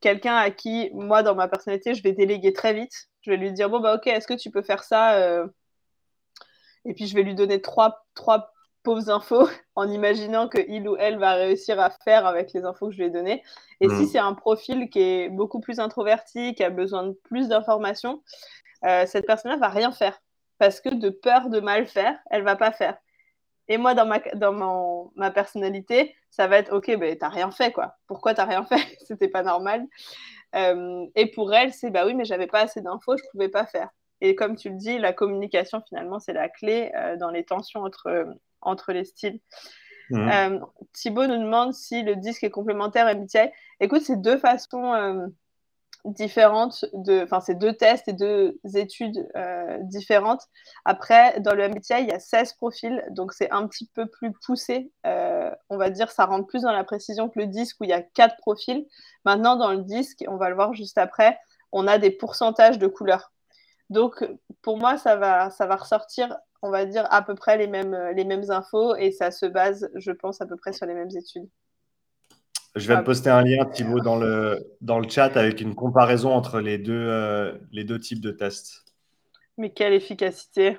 Quelqu'un à qui, moi, dans ma personnalité, je vais déléguer très vite. Je vais lui dire, bon, bah ok, est-ce que tu peux faire ça Et puis, je vais lui donner trois pauvres infos en imaginant qu'il ou elle va réussir à faire avec les infos que je lui ai données. Et si c'est un profil qui est beaucoup plus introverti, qui a besoin de plus d'informations... cette personne-là va rien faire parce que de peur de mal faire, elle va pas faire. Et moi, dans ma personnalité, ça va être ok, ben t'as rien fait quoi. Pourquoi t'as rien fait ? C'était pas normal. Et pour elle, c'est bah oui, mais j'avais pas assez d'infos, je pouvais pas faire. Et comme tu le dis, la communication finalement, c'est la clé dans les tensions entre les styles. Mmh. Thibaut nous demande si le disque est complémentaire MBTI. Écoute, c'est 2 façons. Différentes, c'est 2 tests et 2 études différentes. Après, dans le MBTI, il y a 16 profils, donc c'est un petit peu plus poussé. On va dire, ça rentre plus dans la précision que le DISC où il y a 4 profils. Maintenant, dans le DISC, on va le voir juste après, on a des pourcentages de couleurs. Donc, pour moi, ça va ressortir, on va dire, à peu près les mêmes infos et ça se base, je pense, à peu près sur les mêmes études. Je vais poster un lien, Thibaut, dans le chat avec une comparaison entre les deux types de tests. Mais quelle efficacité,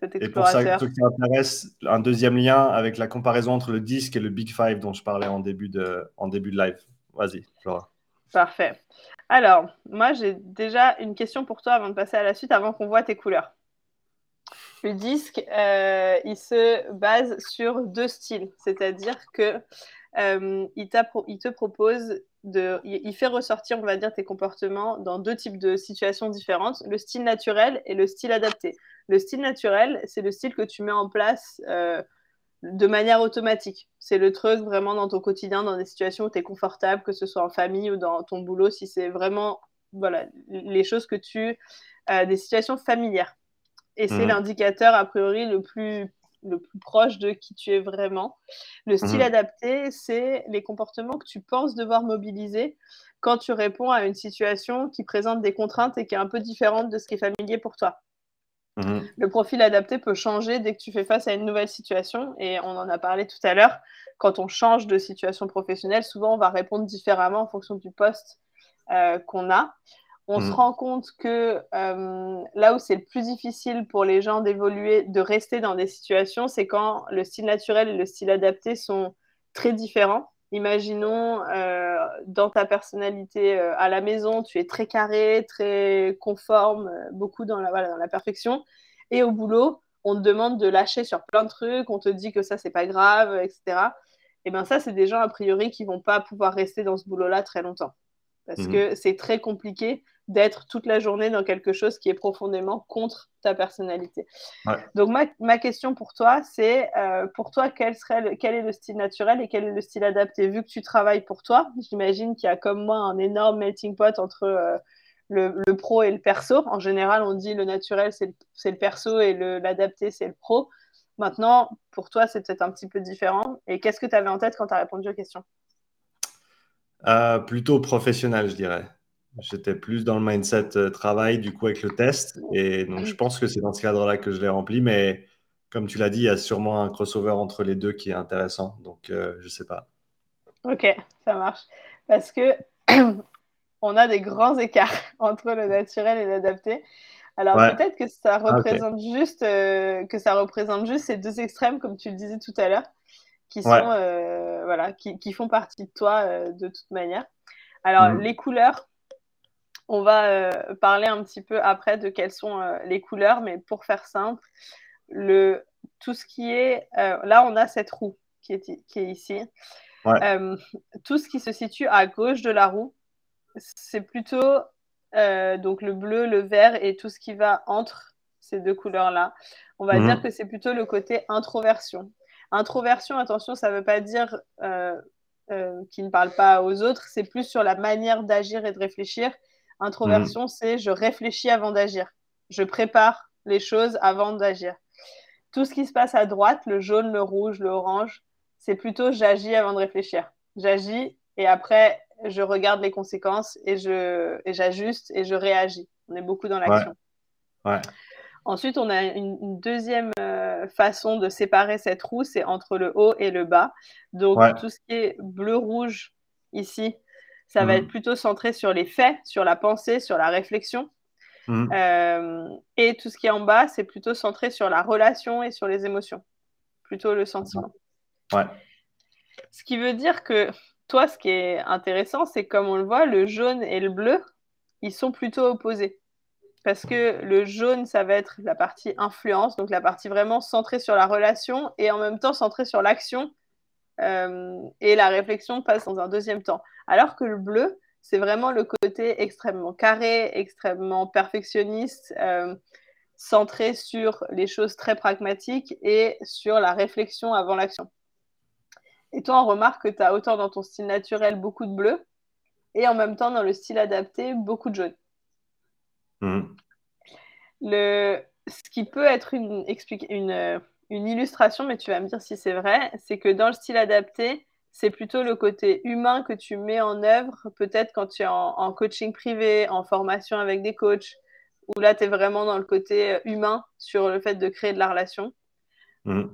cet explorateur. Et pour ça, ceux qui m'intéressent, un deuxième lien avec la comparaison entre le DISC et le Big Five dont je parlais en début de live. Vas-y, Flora. Parfait. Alors, moi, j'ai déjà une question pour toi avant de passer à la suite, avant qu'on voit tes couleurs. Le DISC, il se base sur 2 styles, c'est-à-dire que il fait ressortir, on va dire, tes comportements dans 2 types de situations différentes, le style naturel et le style adapté. Le style naturel, c'est le style que tu mets en place de manière automatique. C'est le truc vraiment dans ton quotidien, dans des situations où tu es confortable, que ce soit en famille ou dans ton boulot, si c'est vraiment les choses que des situations familières. Et c'est l'indicateur, a priori, le plus proche de qui tu es vraiment. Le style adapté, c'est les comportements que tu penses devoir mobiliser quand tu réponds à une situation qui présente des contraintes et qui est un peu différente de ce qui est familier pour toi. Le profil adapté peut changer dès que tu fais face à une nouvelle situation. Et on en a parlé tout à l'heure. Quand on change de situation professionnelle, souvent, on va répondre différemment en fonction du poste qu'on a. On se rend compte que là où c'est le plus difficile pour les gens d'évoluer, de rester dans des situations, c'est quand le style naturel et le style adapté sont très différents. Imaginons, dans ta personnalité à la maison, tu es très carré, très conforme, beaucoup dans la perfection. Et au boulot, on te demande de lâcher sur plein de trucs, on te dit que ça, c'est pas grave, etc. Et bien ça, c'est des gens, a priori, qui vont pas pouvoir rester dans ce boulot-là très longtemps. Parce que c'est très compliqué d'être toute la journée dans quelque chose qui est profondément contre ta personnalité. Ouais. Donc, ma question pour toi, c'est pour toi, quel est le style naturel et quel est le style adapté? Vu que tu travailles pour toi, j'imagine qu'il y a comme moi un énorme melting pot entre le pro et le perso. En général, on dit le naturel, c'est le perso et l'adapté, c'est le pro. Maintenant, pour toi, c'est peut-être un petit peu différent. Et qu'est-ce que tu avais en tête quand tu as répondu aux questions? Plutôt professionnel, je dirais. J'étais plus dans le mindset travail, du coup, avec le test. Et donc, je pense que c'est dans ce cadre-là que je l'ai rempli. Mais comme tu l'as dit, il y a sûrement un crossover entre les deux qui est intéressant. Donc, je ne sais pas. Ok, ça marche. Parce que on a des grands écarts entre le naturel et l'adapté. Alors, peut-être que ça représente juste ces deux extrêmes, comme tu le disais tout à l'heure, qui sont, qui font partie de toi de toute manière. Alors, les couleurs, on va parler un petit peu après de quelles sont les couleurs, mais pour faire simple, tout ce qui est... là, on a cette roue qui est ici. Ouais. Tout ce qui se situe à gauche de la roue, c'est plutôt donc le bleu, le vert et tout ce qui va entre ces deux couleurs-là. On va dire que c'est plutôt le côté introversion. Introversion, attention, ça ne veut pas dire qu'ils ne parlent pas aux autres, c'est plus sur la manière d'agir et de réfléchir. Introversion, c'est je réfléchis avant d'agir. Je prépare les choses avant d'agir. Tout ce qui se passe à droite, le jaune, le rouge, le orange, c'est plutôt j'agis avant de réfléchir. J'agis et après, je regarde les conséquences et j'ajuste et je réagis. On est beaucoup dans l'action. Ouais. Ouais. Ensuite, on a une deuxième façon de séparer cette roue, c'est entre le haut et le bas. Donc, tout ce qui est bleu-rouge ici, ça va être plutôt centré sur les faits, sur la pensée, sur la réflexion. Et tout ce qui est en bas, c'est plutôt centré sur la relation et sur les émotions, plutôt le sentiment. Ouais. Ce qui veut dire que toi, ce qui est intéressant, c'est comme on le voit, le jaune et le bleu, ils sont plutôt opposés. Parce que le jaune, ça va être la partie influence, donc la partie vraiment centrée sur la relation et en même temps centrée sur l'action et la réflexion passe dans un deuxième temps. Alors que le bleu, c'est vraiment le côté extrêmement carré, extrêmement perfectionniste, centré sur les choses très pragmatiques et sur la réflexion avant l'action. Et toi, on remarque que tu as autant dans ton style naturel beaucoup de bleu et en même temps dans le style adapté, beaucoup de jaune. Ce qui peut être une illustration, mais tu vas me dire si c'est vrai, c'est que dans le style adapté, c'est plutôt le côté humain que tu mets en œuvre, peut-être quand tu es en coaching privé, en formation avec des coachs, où là, tu es vraiment dans le côté humain sur le fait de créer de la relation.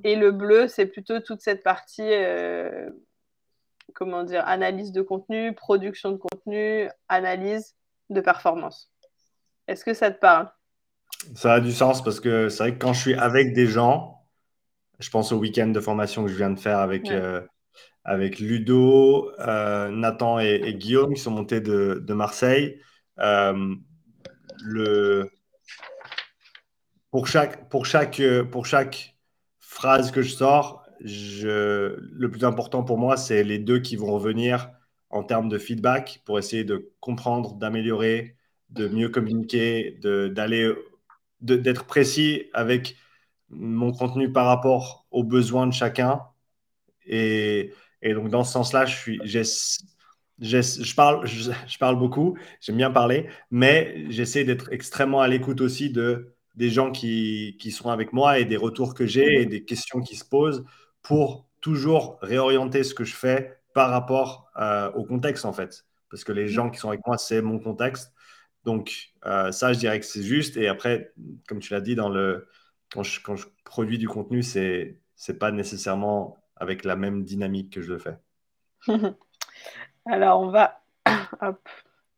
Et le bleu, c'est plutôt toute cette partie analyse de contenu, production de contenu, analyse de performance. Est-ce que ça te parle? Ça a du sens parce que c'est vrai que quand je suis avec des gens, je pense au week-end de formation que je viens de faire avec Ludo, Nathan et Guillaume qui sont montés de Marseille. Pour chaque phrase que je sors, le plus important pour moi, c'est les deux qui vont revenir en termes de feedback pour essayer de comprendre, d'améliorer, de mieux communiquer, d'être précis avec mon contenu par rapport aux besoins de chacun. Et donc, dans ce sens-là, je parle beaucoup, j'aime bien parler, mais j'essaie d'être extrêmement à l'écoute aussi des gens qui sont avec moi et des retours que j'ai et des questions qui se posent pour toujours réorienter ce que je fais par rapport au contexte, en fait. Parce que les gens qui sont avec moi, c'est mon contexte. Donc, ça, je dirais que c'est juste. Et après, comme tu l'as dit, quand je produis du contenu, c'est pas nécessairement avec la même dynamique que je le fais. Alors, on va... Hop,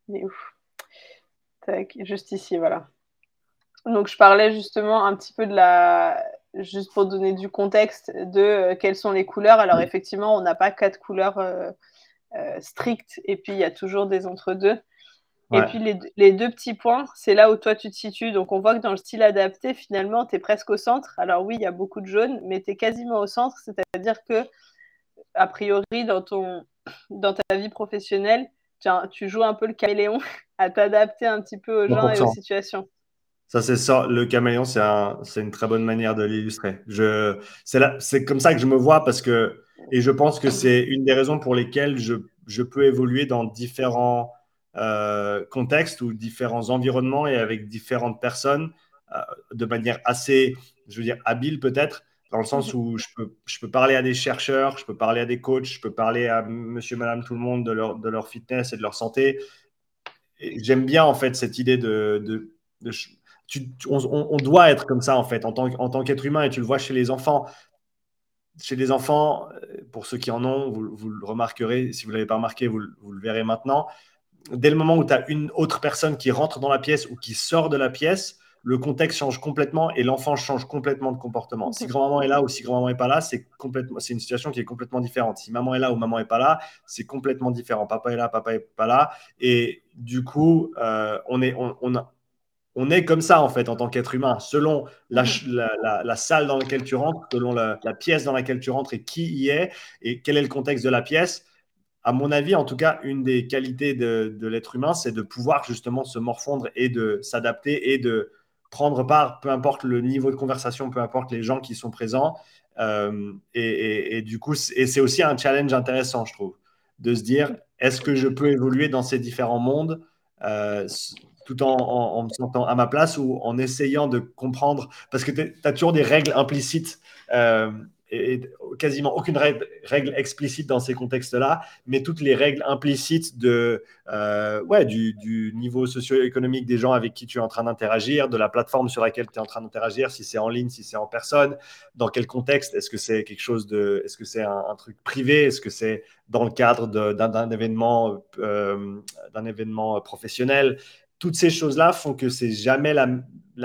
il est où ? Tac, juste ici, voilà. Donc, je parlais justement un petit peu de la... Juste pour donner du contexte de quelles sont les couleurs. Alors, effectivement, on n'a pas 4 couleurs strictes. Et puis, il y a toujours des entre-deux. Ouais. Et puis, les deux petits points, c'est là où toi, tu te situes. Donc, on voit que dans le style adapté, finalement, tu es presque au centre. Alors oui, il y a beaucoup de jaune, mais tu es quasiment au centre. C'est-à-dire que, a priori, dans ta vie professionnelle, tu joues un peu le caméléon à t'adapter un petit peu aux gens 100%. Et aux situations. Ça, c'est ça. Le caméléon, c'est une très bonne manière de l'illustrer. C'est comme ça que je me vois et je pense que c'est une des raisons pour lesquelles je peux évoluer dans différents contextes ou différents environnements et avec différentes personnes de manière assez, je veux dire, habile peut-être, dans le sens où je peux parler à des chercheurs, je peux parler à des coachs, je peux parler à monsieur, madame, tout le monde de leur fitness et de leur santé. Et j'aime bien en fait cette idée on doit être comme ça en fait en tant qu'être humain, et tu le vois chez les enfants. Chez les enfants, pour ceux qui en ont, vous le remarquerez, si vous ne l'avez pas remarqué, vous le verrez maintenant. Dès le moment où tu as une autre personne qui rentre dans la pièce ou qui sort de la pièce, le contexte change complètement et l'enfant change complètement de comportement. Si grand-maman est là ou si grand-maman n'est pas là, c'est une situation qui est complètement différente. Si maman est là ou maman n'est pas là, c'est complètement différent. Papa est là, papa n'est pas là. Et du coup, on est comme ça en fait en tant qu'être humain, selon la salle dans laquelle tu rentres, selon la pièce dans laquelle tu rentres et qui y est et quel est le contexte de la pièce. À mon avis, en tout cas, une des qualités de l'être humain, c'est de pouvoir justement se morfondre et de s'adapter et de prendre part, peu importe le niveau de conversation, peu importe les gens qui sont présents. Et du coup, c'est aussi un challenge intéressant, je trouve, de se dire, est-ce que je peux évoluer dans ces différents mondes tout en me sentant à ma place ou en essayant de comprendre, parce que tu as toujours des règles implicites et quasiment aucune règle explicite dans ces contextes-là, mais toutes les règles implicites du niveau socio-économique des gens avec qui tu es en train d'interagir, de la plateforme sur laquelle tu es en train d'interagir, si c'est en ligne, si c'est en personne, dans quel contexte, est-ce que c'est est-ce que c'est un truc privé, est-ce que c'est dans le cadre d'un événement professionnel. Toutes ces choses-là font que c'est jamais la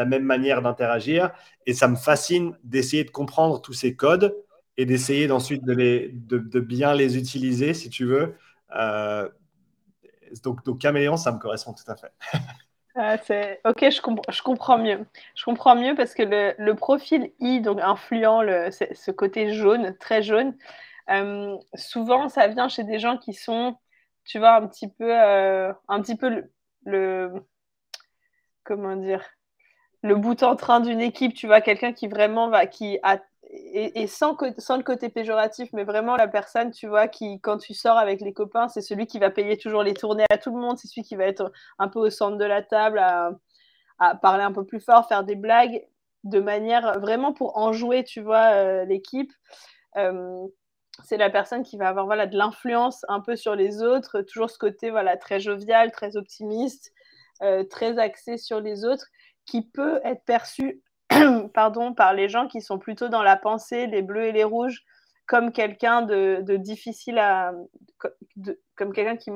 même manière d'interagir, et ça me fascine d'essayer de comprendre tous ces codes et d'essayer ensuite de bien les utiliser, si tu veux. Donc caméléon, ça me correspond tout à fait. Ok, je comprends mieux. Je comprends mieux parce que le profil I, donc influent, ce côté jaune, très jaune, souvent ça vient chez des gens qui sont, tu vois, un petit peu le bout en train d'une équipe, tu vois, quelqu'un qui vraiment sans le côté péjoratif, mais vraiment la personne, tu vois, qui, quand tu sors avec les copains, c'est celui qui va payer toujours les tournées à tout le monde, c'est celui qui va être un peu au centre de la table, à parler un peu plus fort, faire des blagues, de manière vraiment pour enjouer, tu vois, l'équipe. C'est la personne qui va avoir de l'influence un peu sur les autres, toujours ce côté très jovial, très optimiste, très axé sur les autres, qui peut être perçu par les gens qui sont plutôt dans la pensée, les bleus et les rouges, comme quelqu'un de difficile comme quelqu'un qui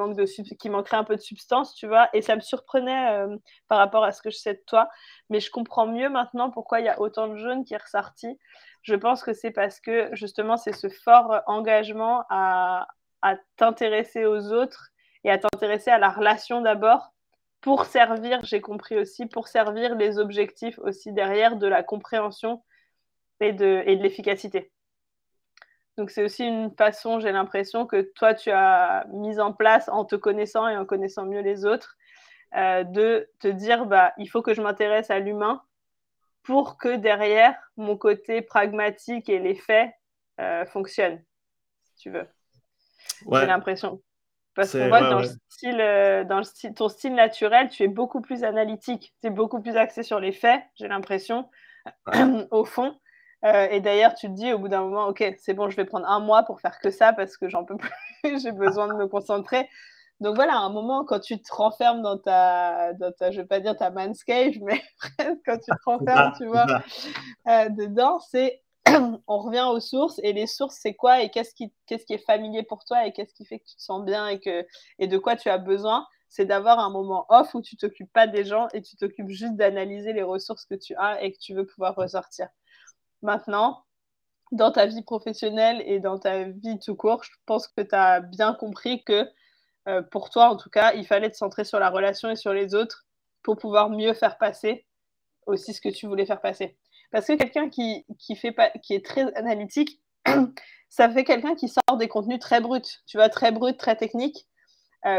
manquerait un peu de substance, tu vois. Et ça me surprenait par rapport à ce que je sais de toi, mais je comprends mieux maintenant pourquoi il y a autant de jeunes qui est ressorti. Je pense que c'est parce que justement c'est ce fort engagement à t'intéresser aux autres et à t'intéresser à la relation d'abord pour servir, j'ai compris aussi, pour servir les objectifs aussi derrière de la compréhension et de l'efficacité. Donc, c'est aussi une façon, j'ai l'impression, que toi, tu as mise en place en te connaissant et en connaissant mieux les autres, de te dire, il faut que je m'intéresse à l'humain pour que derrière, mon côté pragmatique et les faits fonctionnent, si tu veux. Ouais. J'ai l'impression. Parce qu'on voit que dans ton style naturel, tu es beaucoup plus analytique. Tu es beaucoup plus axé sur les faits, j'ai l'impression, au fond. Et d'ailleurs, tu te dis au bout d'un moment, ok, c'est bon, je vais prendre un mois pour faire que ça parce que j'en peux plus, j'ai besoin de me concentrer. Donc voilà, à un moment, quand tu te renfermes dans ta je ne vais pas dire ta man's cave, mais quand tu te renfermes, tu vois, dedans, on revient aux sources, et les sources, c'est quoi, et qu'est-ce qui est familier pour toi, et qu'est-ce qui fait que tu te sens bien, et de quoi tu as besoin. C'est d'avoir un moment off où tu ne t'occupes pas des gens et tu t'occupes juste d'analyser les ressources que tu as et que tu veux pouvoir ressortir. Maintenant, dans ta vie professionnelle et dans ta vie tout court, je pense que tu as bien compris que pour toi en tout cas, il fallait te centrer sur la relation et sur les autres pour pouvoir mieux faire passer aussi ce que tu voulais faire passer. Parce que quelqu'un qui est très analytique, ça fait quelqu'un qui sort des contenus très bruts, tu vois, très bruts, très techniques.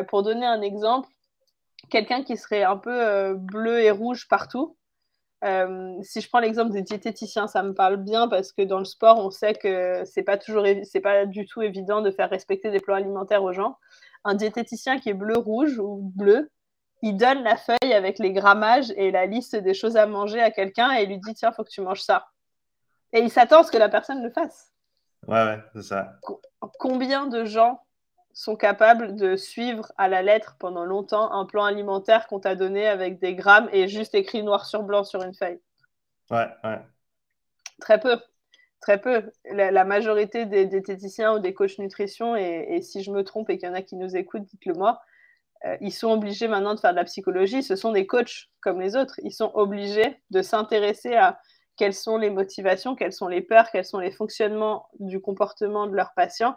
Pour donner un exemple, quelqu'un qui serait un peu bleu et rouge partout. Si je prends l'exemple des diététiciens, ça me parle bien parce que dans le sport, on sait que c'est pas du tout évident de faire respecter des plans alimentaires aux gens. Un diététicien qui est bleu-rouge ou bleu, il donne la feuille avec les grammages et la liste des choses à manger à quelqu'un et il lui dit « Tiens, faut que tu manges ça ». Et il s'attend à ce que la personne le fasse. Ouais, c'est ça. Combien de gens sont capables de suivre à la lettre pendant longtemps un plan alimentaire qu'on t'a donné avec des grammes et juste écrit noir sur blanc sur une feuille? Ouais. Très peu. Très peu. La majorité des diététiciens ou des coachs nutrition, et si je me trompe et qu'il y en a qui nous écoutent, dites-le moi, ils sont obligés maintenant de faire de la psychologie. Ce sont des coachs comme les autres. Ils sont obligés de s'intéresser à quelles sont les motivations, quelles sont les peurs, quels sont les fonctionnements du comportement de leurs patients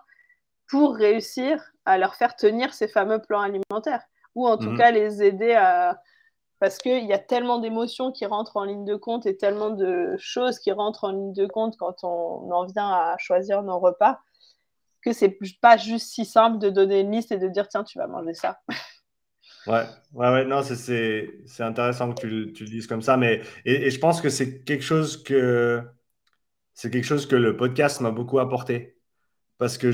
pour réussir à leur faire tenir ces fameux plans alimentaires, ou en tout cas les aider à... Parce qu'il y a tellement d'émotions qui rentrent en ligne de compte et tellement de choses qui rentrent en ligne de compte quand on en vient à choisir nos repas, que c'est pas juste si simple de donner une liste et de dire « Tiens, tu vas manger ça ». Ouais, non, c'est intéressant que tu le dises comme ça, mais et je pense que c'est quelque chose que le podcast m'a beaucoup apporté, parce que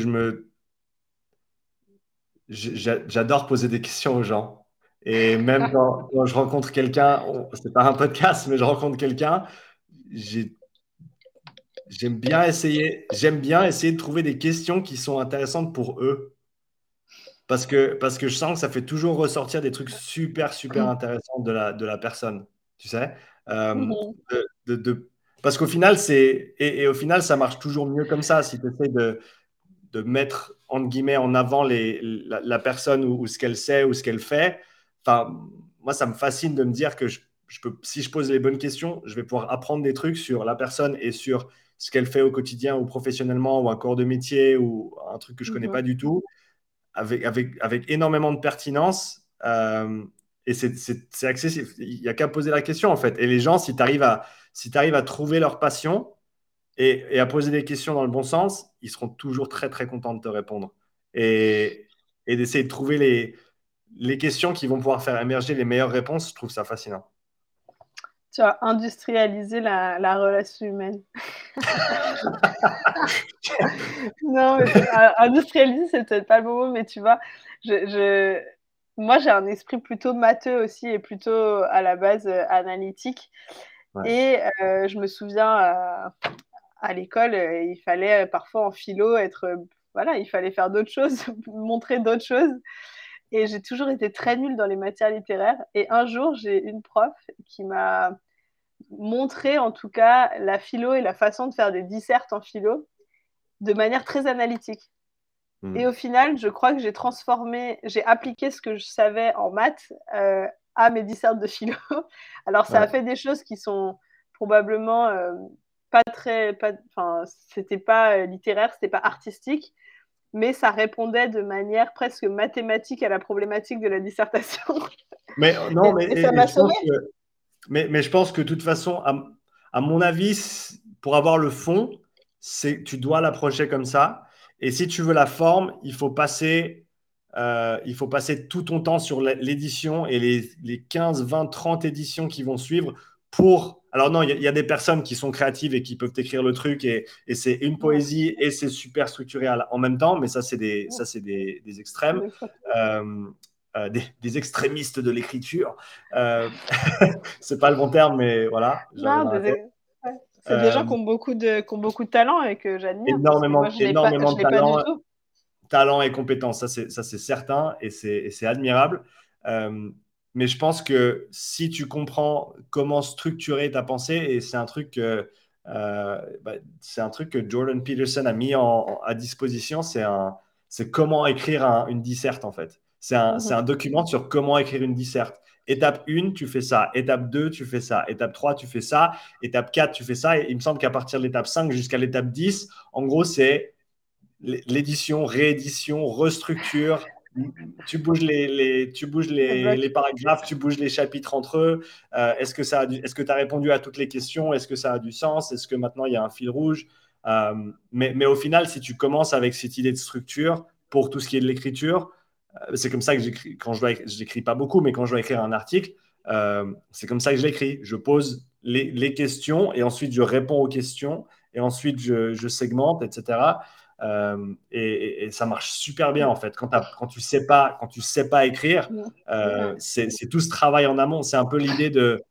j'adore poser des questions aux gens, et même quand je rencontre quelqu'un, c'est pas un podcast, mais je rencontre quelqu'un, j'aime bien essayer de trouver des questions qui sont intéressantes pour eux. Parce que je sens que ça fait toujours ressortir des trucs super, super intéressants de la personne, tu sais. Parce qu'au final, au final, ça marche toujours mieux comme ça. Si tu essaies de mettre, entre guillemets, en avant la personne ou ce qu'elle sait ou ce qu'elle fait, moi, ça me fascine de me dire que si je pose les bonnes questions, je vais pouvoir apprendre des trucs sur la personne et sur ce qu'elle fait au quotidien ou professionnellement ou un corps de métier ou un truc que je ne connais pas du tout. Avec énormément de pertinence, et c'est accessible. Il n'y a qu'à poser la question, en fait. Et les gens, si tu arrives à trouver leur passion et à poser des questions dans le bon sens, ils seront toujours très, très contents de te répondre. Et d'essayer de trouver les questions qui vont pouvoir faire émerger les meilleures réponses, je trouve ça fascinant. Tu as industrialisé la relation humaine. Non, mais industrialiser, c'est peut-être pas le bon mot, mais tu vois, moi, j'ai un esprit plutôt matheux aussi et plutôt à la base analytique. Ouais. Et je me souviens à l'école, il fallait parfois en philo il fallait faire d'autres choses, montrer d'autres choses. Et j'ai toujours été très nulle dans les matières littéraires. Et un jour, j'ai une prof qui m'a montré, en tout cas, la philo et la façon de faire des dissertes en philo de manière très analytique. Et au final, je crois que j'ai appliqué ce que je savais en maths à mes dissertes de philo. Alors, ça a fait des choses qui sont probablement c'était pas littéraire, c'était pas artistique, mais ça répondait de manière presque mathématique à la problématique de la dissertation. Mais je pense que de toute façon, à mon avis, pour avoir le fond, tu dois l'approcher comme ça. Et si tu veux la forme, il faut passer tout ton temps sur l'édition et les 15, 20, 30 éditions qui vont suivre pour... Alors non, il y a des personnes qui sont créatives et qui peuvent écrire le truc et c'est une poésie et c'est super structuré en même temps, mais ça, c'est des extrêmes. Des extrémistes de l'écriture. C'est pas le bon terme, mais voilà. C'est des gens qui ont beaucoup de talent et que j'admire. Énormément de talent et compétences, ça c'est certain et c'est admirable. Mais je pense que si tu comprends comment structurer ta pensée, et c'est un truc que Jordan Peterson a mis à disposition, c'est comment écrire une disserte, en fait. C'est un document sur comment écrire une disserte. Étape 1, tu fais ça. Étape 2, tu fais ça. Étape 3, tu fais ça. Étape 4, tu fais ça. Et il me semble qu'à partir de l'étape 5 jusqu'à l'étape 10, en gros, c'est l'édition, réédition, restructure, Tu bouges les paragraphes, tu bouges les chapitres entre eux. Est-ce que tu as répondu à toutes les questions? Est-ce que ça a du sens? Est-ce que maintenant, il y a un fil rouge? Mais au final, si tu commences avec cette idée de structure pour tout ce qui est de l'écriture, c'est comme ça que j'écris. Quand je n'écris pas beaucoup, mais quand je dois écrire un article, c'est comme ça que je l'écris. Je pose les questions et ensuite, je réponds aux questions et ensuite, je segmente, etc. Et ça marche super bien en fait quand tu sais pas écrire, c'est tout ce travail en amont. C'est un peu l'idée de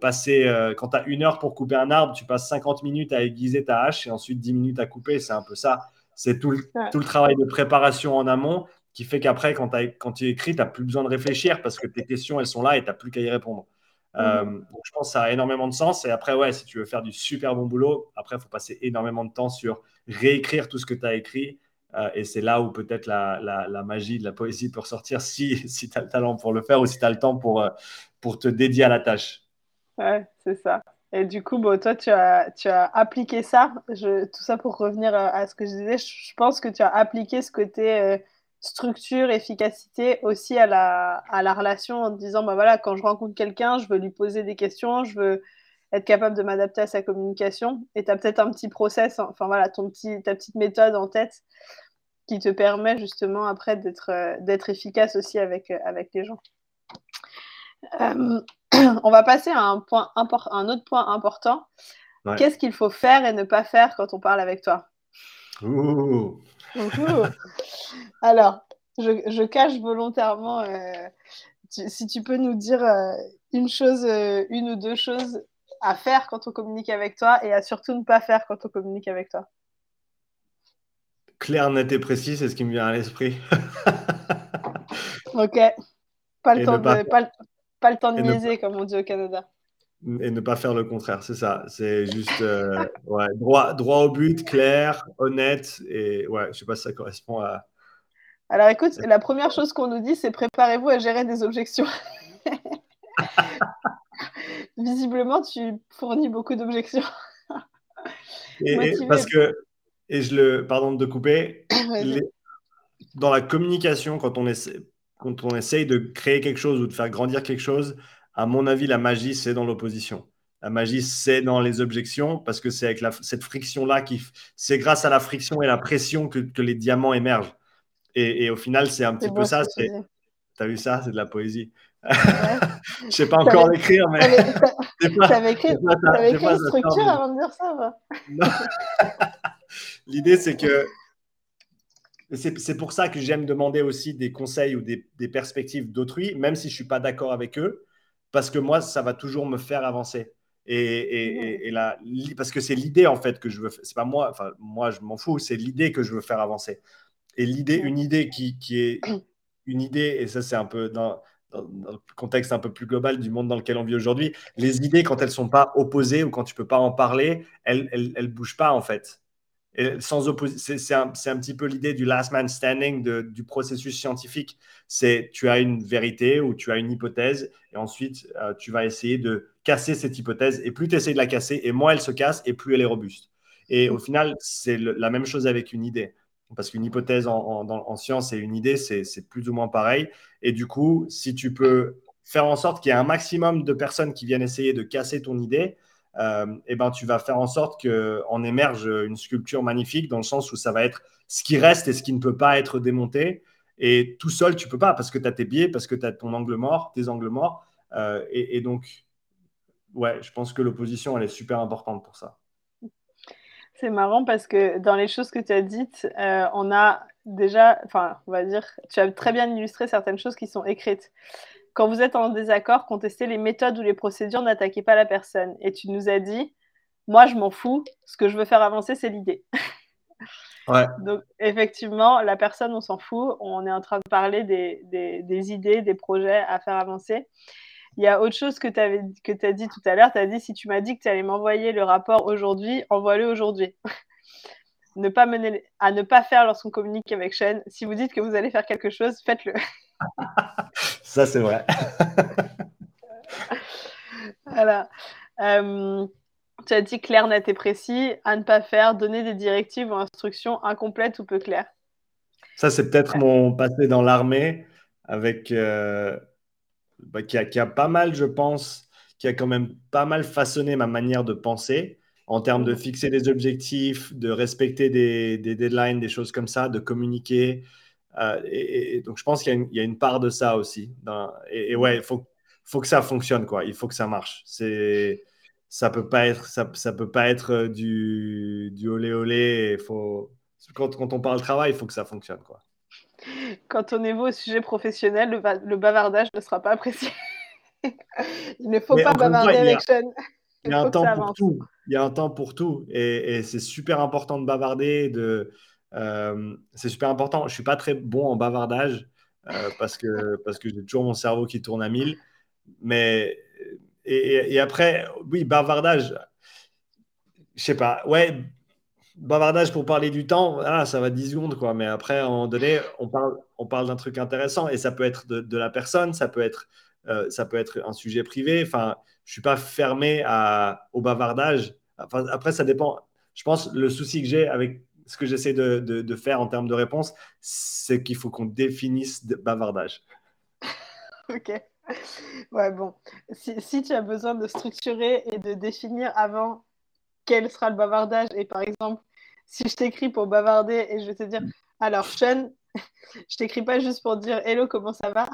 passer quand tu as une heure pour couper un arbre, tu passes 50 minutes à aiguiser ta hache et ensuite 10 minutes à couper. C'est un peu ça, c'est tout le travail de préparation en amont qui fait qu'après quand tu écris, tu n'as plus besoin de réfléchir parce que tes questions elles sont là et tu n'as plus qu'à y répondre. Donc je pense que ça a énormément de sens. Et après, ouais, si tu veux faire du super bon boulot, après, il faut passer énormément de temps sur réécrire tout ce que tu as écrit. Et c'est là où peut-être la magie de la poésie peut ressortir si tu as le talent pour le faire ou si tu as le temps pour te dédier à la tâche. Ouais, c'est ça. Et du coup, bon, toi, tu as appliqué ça. Tout ça pour revenir à ce que je disais, je pense que tu as appliqué ce côté... structure, efficacité aussi à la relation en te disant bah voilà, quand je rencontre quelqu'un, je veux lui poser des questions, je veux être capable de m'adapter à sa communication. Et tu as peut-être un petit process, enfin voilà, ta petite méthode en tête qui te permet justement après d'être efficace aussi avec les gens. On va passer à un autre point important. Ouais. Qu'est-ce qu'il faut faire et ne pas faire quand on parle avec toi? Ouh. Alors, je cache volontairement, si tu peux nous dire une ou deux choses à faire quand on communique avec toi et à surtout ne pas faire quand on communique avec toi. Clair, net et précis, c'est ce qui me vient à l'esprit. Ok, pas le temps de niaiser comme on dit au Canada. Et ne pas faire le contraire, c'est ça. C'est juste droit au but, clair, honnête. Et ouais, je sais pas si ça correspond à… Alors écoute, la première chose qu'on nous dit, c'est préparez-vous à gérer des objections. Visiblement, tu fournis beaucoup d'objections. Pardon de couper, dans la communication, quand on essaye de créer quelque chose ou de faire grandir quelque chose, à mon avis, la magie, c'est dans l'opposition. La magie, c'est dans les objections parce que c'est avec cette friction-là, c'est grâce à la friction et la pression que les diamants émergent. Et au final, c'est un petit peu ça. T'as vu ça? C'est de la poésie. Ouais. Je ne sais pas encore l'écrire, mais… T'avais écrit une structure avant de dire ça, bah. L'idée, c'est que… C'est pour ça que j'aime demander aussi des conseils ou des perspectives d'autrui, même si je ne suis pas d'accord avec eux. Parce que moi, ça va toujours me faire avancer. Parce que c'est l'idée, en fait, que je veux faire. C'est pas moi, enfin, moi, je m'en fous. C'est l'idée que je veux faire avancer. Et l'idée, une idée qui est une idée, et ça, c'est un peu dans le contexte un peu plus global du monde dans lequel on vit aujourd'hui, les idées, quand elles ne sont pas opposées ou quand tu ne peux pas en parler, elles ne bougent pas, en fait. Et c'est un petit peu l'idée du last man standing, du processus scientifique. C'est tu as une vérité ou tu as une hypothèse et ensuite tu vas essayer de casser cette hypothèse et plus tu essaies de la casser et moins elle se casse et plus elle est robuste. Et au final, c'est la même chose avec une idée parce qu'une hypothèse en science et une idée, c'est plus ou moins pareil. Et du coup, si tu peux faire en sorte qu'il y ait un maximum de personnes qui viennent essayer de casser ton idée, et ben, tu vas faire en sorte qu'on émerge une sculpture magnifique dans le sens où ça va être ce qui reste et ce qui ne peut pas être démonté. Et tout seul, tu ne peux pas parce que tu as tes biais, parce que tu as ton angle mort, tes angles morts. Et donc, ouais, je pense que l'opposition, elle est super importante pour ça. C'est marrant parce que dans les choses que tu as dites, on a déjà, enfin, on va dire, tu as très bien illustré certaines choses qui sont écrites. Quand vous êtes en désaccord, contestez les méthodes ou les procédures, n'attaquez pas la personne. Et tu nous as dit, moi, je m'en fous. Ce que je veux faire avancer, c'est l'idée. Ouais. Donc, effectivement, la personne, on s'en fout. On est en train de parler des idées, des projets à faire avancer. Il y a autre chose que tu as dit tout à l'heure. Tu as dit, si tu m'as dit que tu allais m'envoyer le rapport aujourd'hui, envoie-le aujourd'hui. À ne pas faire lorsqu'on communique avec Shane. Si vous dites que vous allez faire quelque chose, faites-le. Ça, c'est vrai. Voilà. Tu as dit clair, net et précis, à ne pas faire, donner des directives ou instructions incomplètes ou peu claires. Ça, c'est peut-être mon passé dans l'armée avec, qui a pas mal, je pense, qui a quand même pas mal façonné ma manière de penser en termes de fixer des objectifs, de respecter des deadlines, des choses comme ça, de communiquer. Et donc, je pense qu'il y a une part de ça aussi. Ouais, il faut que ça fonctionne, quoi. Il faut que ça marche. Ça peut pas être du olé-olé. Quand on parle travail, il faut que ça fonctionne, quoi. Quand on évoque au sujet professionnel, le bavardage ne sera pas apprécié. Il ne faut pas bavarder avec Sean. Il y a un temps pour tout. Et c'est super important de bavarder. C'est super important. Je ne suis pas très bon en bavardage parce que j'ai toujours mon cerveau qui tourne à 1000. Mais, et après, oui, bavardage. Je ne sais pas. Ouais, bavardage pour parler du temps, ça va 10 secondes, quoi. Mais après, à un moment donné, on parle d'un truc intéressant. Et ça peut être de la personne, ça peut être un sujet privé. Enfin, je ne suis pas fermé au bavardage. Enfin, après, ça dépend. Je pense le souci que j'ai avec ce que j'essaie de faire en termes de réponse, c'est qu'il faut qu'on définisse bavardage. Ok. Ouais, bon. Si tu as besoin de structurer et de définir avant quel sera le bavardage, et par exemple, si je t'écris pour bavarder et je vais te dire « Alors, Sean, je t'écris pas juste pour dire « Hello, comment ça va ?»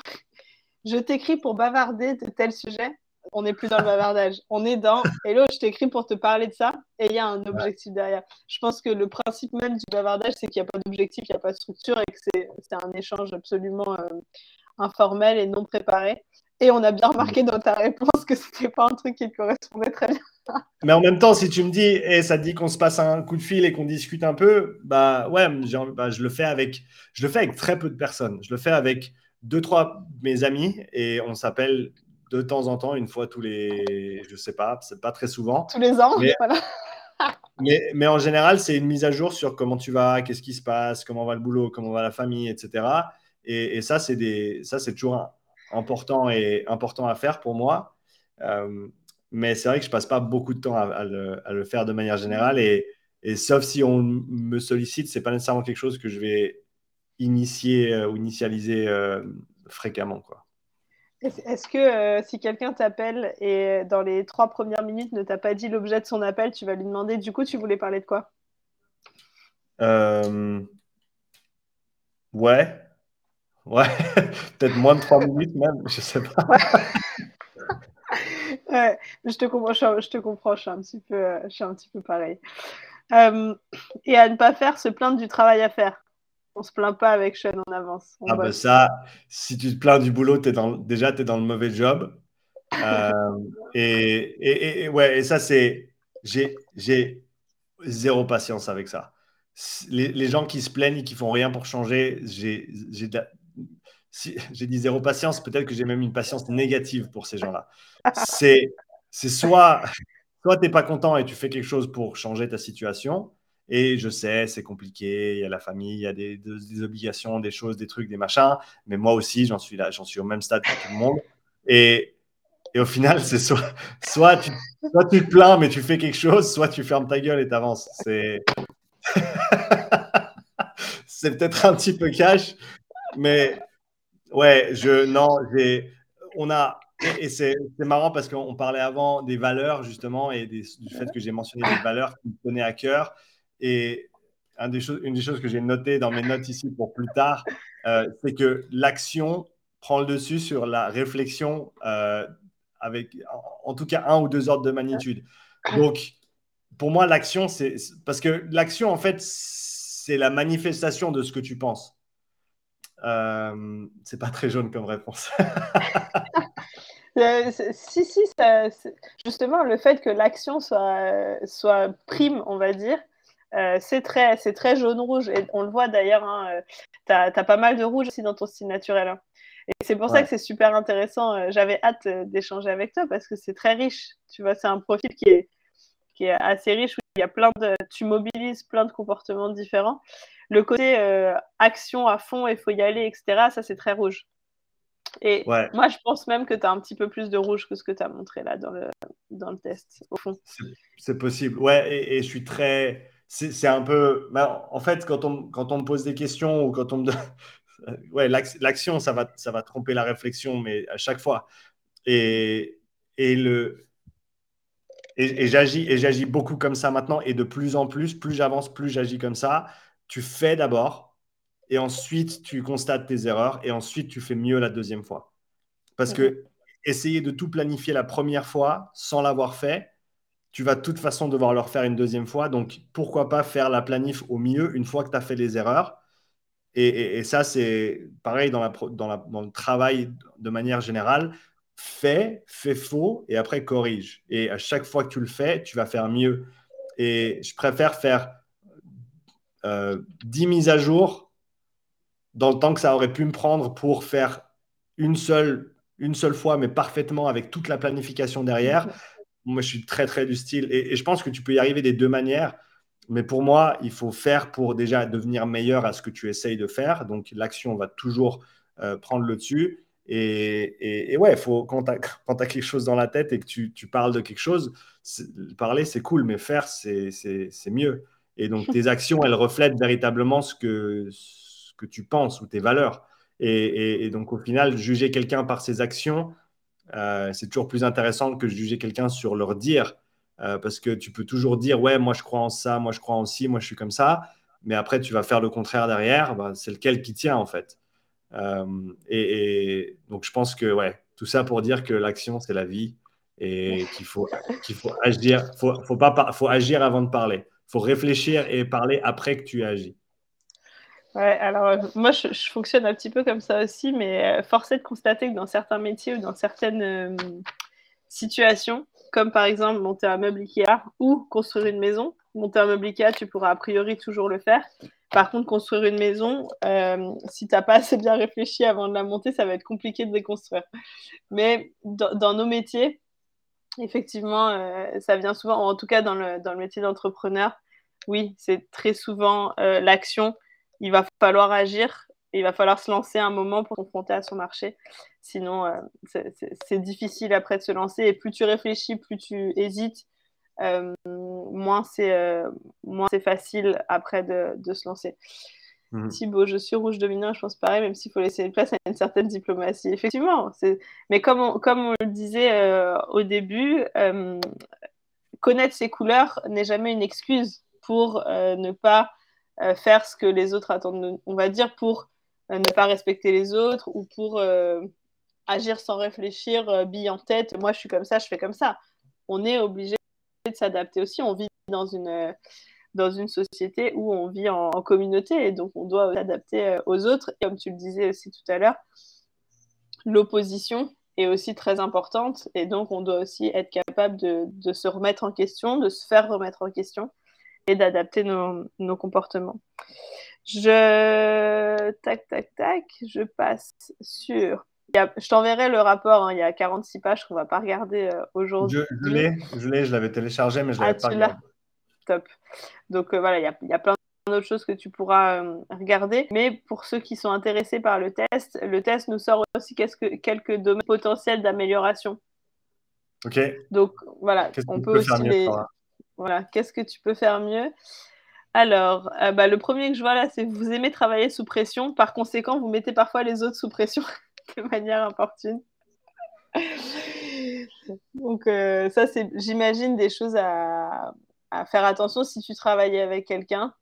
Je t'écris pour bavarder de tel sujet. On n'est plus dans le bavardage. On est dans « Hello, je t'écris pour te parler de ça » et il y a un objectif derrière. Je pense que le principe même du bavardage, c'est qu'il n'y a pas d'objectif, il n'y a pas de structure et que c'est un échange absolument informel et non préparé. Et on a bien remarqué dans ta réponse que c'était pas un truc qui te correspondait très bien. Mais en même temps, si tu me dis ça te dit qu'on se passe un coup de fil et qu'on discute un peu, je le fais avec très peu de personnes. Je le fais avec 2-3 mes amis et on s'appelle de temps en temps, une fois tous les, je sais pas, c'est pas très souvent. Tous les ans, voilà. mais en général, c'est une mise à jour sur comment tu vas, qu'est-ce qui se passe, comment va le boulot, comment va la famille, etc. Et ça, c'est toujours important à faire pour moi. Mais c'est vrai que je passe pas beaucoup de temps à le faire de manière générale. Et sauf si on me sollicite, c'est pas nécessairement quelque chose que je vais initier ou initialiser fréquemment, quoi. Est-ce que si quelqu'un t'appelle et dans les 3 premières minutes ne t'a pas dit l'objet de son appel, tu vas lui demander du coup tu voulais parler de quoi ? Ouais, peut-être moins de 3 minutes même, je sais pas. Ouais, je te comprends, je suis un petit peu pareil. Et à ne pas faire, se plaindre du travail à faire. On se plaint pas avec Sean, on avance. Ça, si tu te plains du boulot, t'es dans le mauvais job. Et ça, j'ai zéro patience avec ça. Les gens qui se plaignent et qui font rien pour changer, j'ai dit zéro patience, peut-être que j'ai même une patience négative pour ces gens-là. C'est soit t'es pas content et tu fais quelque chose pour changer ta situation. Et je sais, c'est compliqué, il y a la famille, il y a des obligations, des choses, des trucs, des machins. Mais moi aussi, j'en suis au même stade que tout le monde. Et au final, c'est soit tu te plains, mais tu fais quelque chose, soit tu fermes ta gueule et t'avances. C'est peut-être un petit peu cash, mais ouais, Et c'est marrant parce qu'on parlait avant des valeurs, justement, et du fait que j'ai mentionné des valeurs qui me tenaient à cœur. Et une des choses que j'ai notées dans mes notes ici pour plus tard, c'est que l'action prend le dessus sur la réflexion avec, en tout cas, 1 ou 2 ordres de magnitude. Donc, pour moi, l'action, parce que l'action, en fait, c'est la manifestation de ce que tu penses. C'est pas très jaune comme réponse. Justement, le fait que l'action soit prime, on va dire, c'est très jaune-rouge. Et on le voit d'ailleurs, hein, t'as pas mal de rouge aussi dans ton style naturel. Hein. Et c'est pour ça que c'est super intéressant. J'avais hâte d'échanger avec toi parce que c'est très riche. Tu vois, c'est un profil qui est assez riche où il y a tu mobilises plein de comportements différents. Le côté action à fond, il faut y aller, etc., ça, c'est très rouge. Et moi, je pense même que tu as un petit peu plus de rouge que ce que tu as montré là dans le test, au fond. C'est possible, ouais, et je suis très... c'est un peu… Bah, en fait, quand on me pose des questions ou quand on me donne… ouais, l'action, ça va tromper la réflexion, mais à chaque fois. Et j'agis beaucoup comme ça maintenant. Et de plus en plus, plus j'avance, plus j'agis comme ça. Tu fais d'abord et ensuite, tu constates tes erreurs et ensuite, tu fais mieux la deuxième fois. Parce que essayer de tout planifier la première fois sans l'avoir fait, tu vas de toute façon devoir le refaire une deuxième fois. Donc, pourquoi pas faire la planif au mieux une fois que tu as fait les erreurs. Et ça, c'est pareil dans le travail de manière générale. Fais faux et après corrige. Et à chaque fois que tu le fais, tu vas faire mieux. Et je préfère faire 10 mises à jour dans le temps que ça aurait pu me prendre pour faire une seule fois, mais parfaitement avec toute la planification derrière. Moi, je suis très, très du style. Et je pense que tu peux y arriver des deux manières. Mais pour moi, il faut faire pour déjà devenir meilleur à ce que tu essayes de faire. Donc, l'action va toujours prendre le dessus. Et ouais, faut, quand t'as quelque chose dans la tête et que tu parles de quelque chose, parler c'est cool, mais faire c'est mieux. Et donc tes actions, elles reflètent véritablement ce que tu penses ou tes valeurs. Et donc au final, juger quelqu'un par ses actions, c'est toujours plus intéressant que juger quelqu'un sur leur dire, parce que tu peux toujours dire ouais, moi je crois en ça, moi je crois en ci, moi je suis comme ça, mais après tu vas faire le contraire derrière, bah, c'est lequel qui tient en fait. Et donc je pense que ouais, tout ça pour dire que l'action c'est la vie et qu'il faut agir, faut agir avant de parler, faut réfléchir et parler après que tu agis. Ouais, alors moi je fonctionne un petit peu comme ça aussi, mais force est de constater que dans certains métiers ou dans certaines situations, comme par exemple monter un meuble Ikea ou construire une maison, monter un meuble Ikea tu pourras a priori toujours le faire. Par contre, construire une maison, si tu n'as pas assez bien réfléchi avant de la monter, ça va être compliqué de déconstruire. Mais dans nos métiers, effectivement, ça vient souvent, en tout cas dans le métier d'entrepreneur, oui, c'est très souvent l'action. Il va falloir agir, il va falloir se lancer un moment pour se confronter à son marché. Sinon, c'est difficile après de se lancer. Et plus tu réfléchis, plus tu hésites. Moins c'est facile après de se lancer. Thibaut, je suis rouge dominant, je pense pareil, même s'il faut laisser une place à une certaine diplomatie. Effectivement, mais comme on le disait au début, connaître ses couleurs n'est jamais une excuse pour ne pas faire ce que les autres attendent, on va dire, pour ne pas respecter les autres ou pour agir sans réfléchir, bille en tête, moi je suis comme ça, je fais comme ça. On est obligé de s'adapter aussi, on vit dans une société où on vit en communauté et donc on doit s'adapter aux autres. Et comme tu le disais aussi tout à l'heure, l'opposition est aussi très importante et donc on doit aussi être capable de se remettre en question, de se faire remettre en question et d'adapter nos comportements. Je passe sur... Je t'enverrai le rapport, hein, il y a 46 pages qu'on ne va pas regarder aujourd'hui. Je l'avais téléchargé, mais je ne l'avais pas regardé. Top. Donc voilà, il y a plein d'autres choses que tu pourras regarder. Mais pour ceux qui sont intéressés par le test nous sort aussi quelques domaines potentiels d'amélioration. Ok. Donc voilà, on peut aussi les... Voilà, qu'est-ce que tu peux faire mieux ? Alors, le premier que je vois là, c'est que vous aimez travailler sous pression. Par conséquent, vous mettez parfois les autres sous pression. De manière importune. Donc ça, c'est, j'imagine, des choses à faire attention si tu travaillais avec quelqu'un.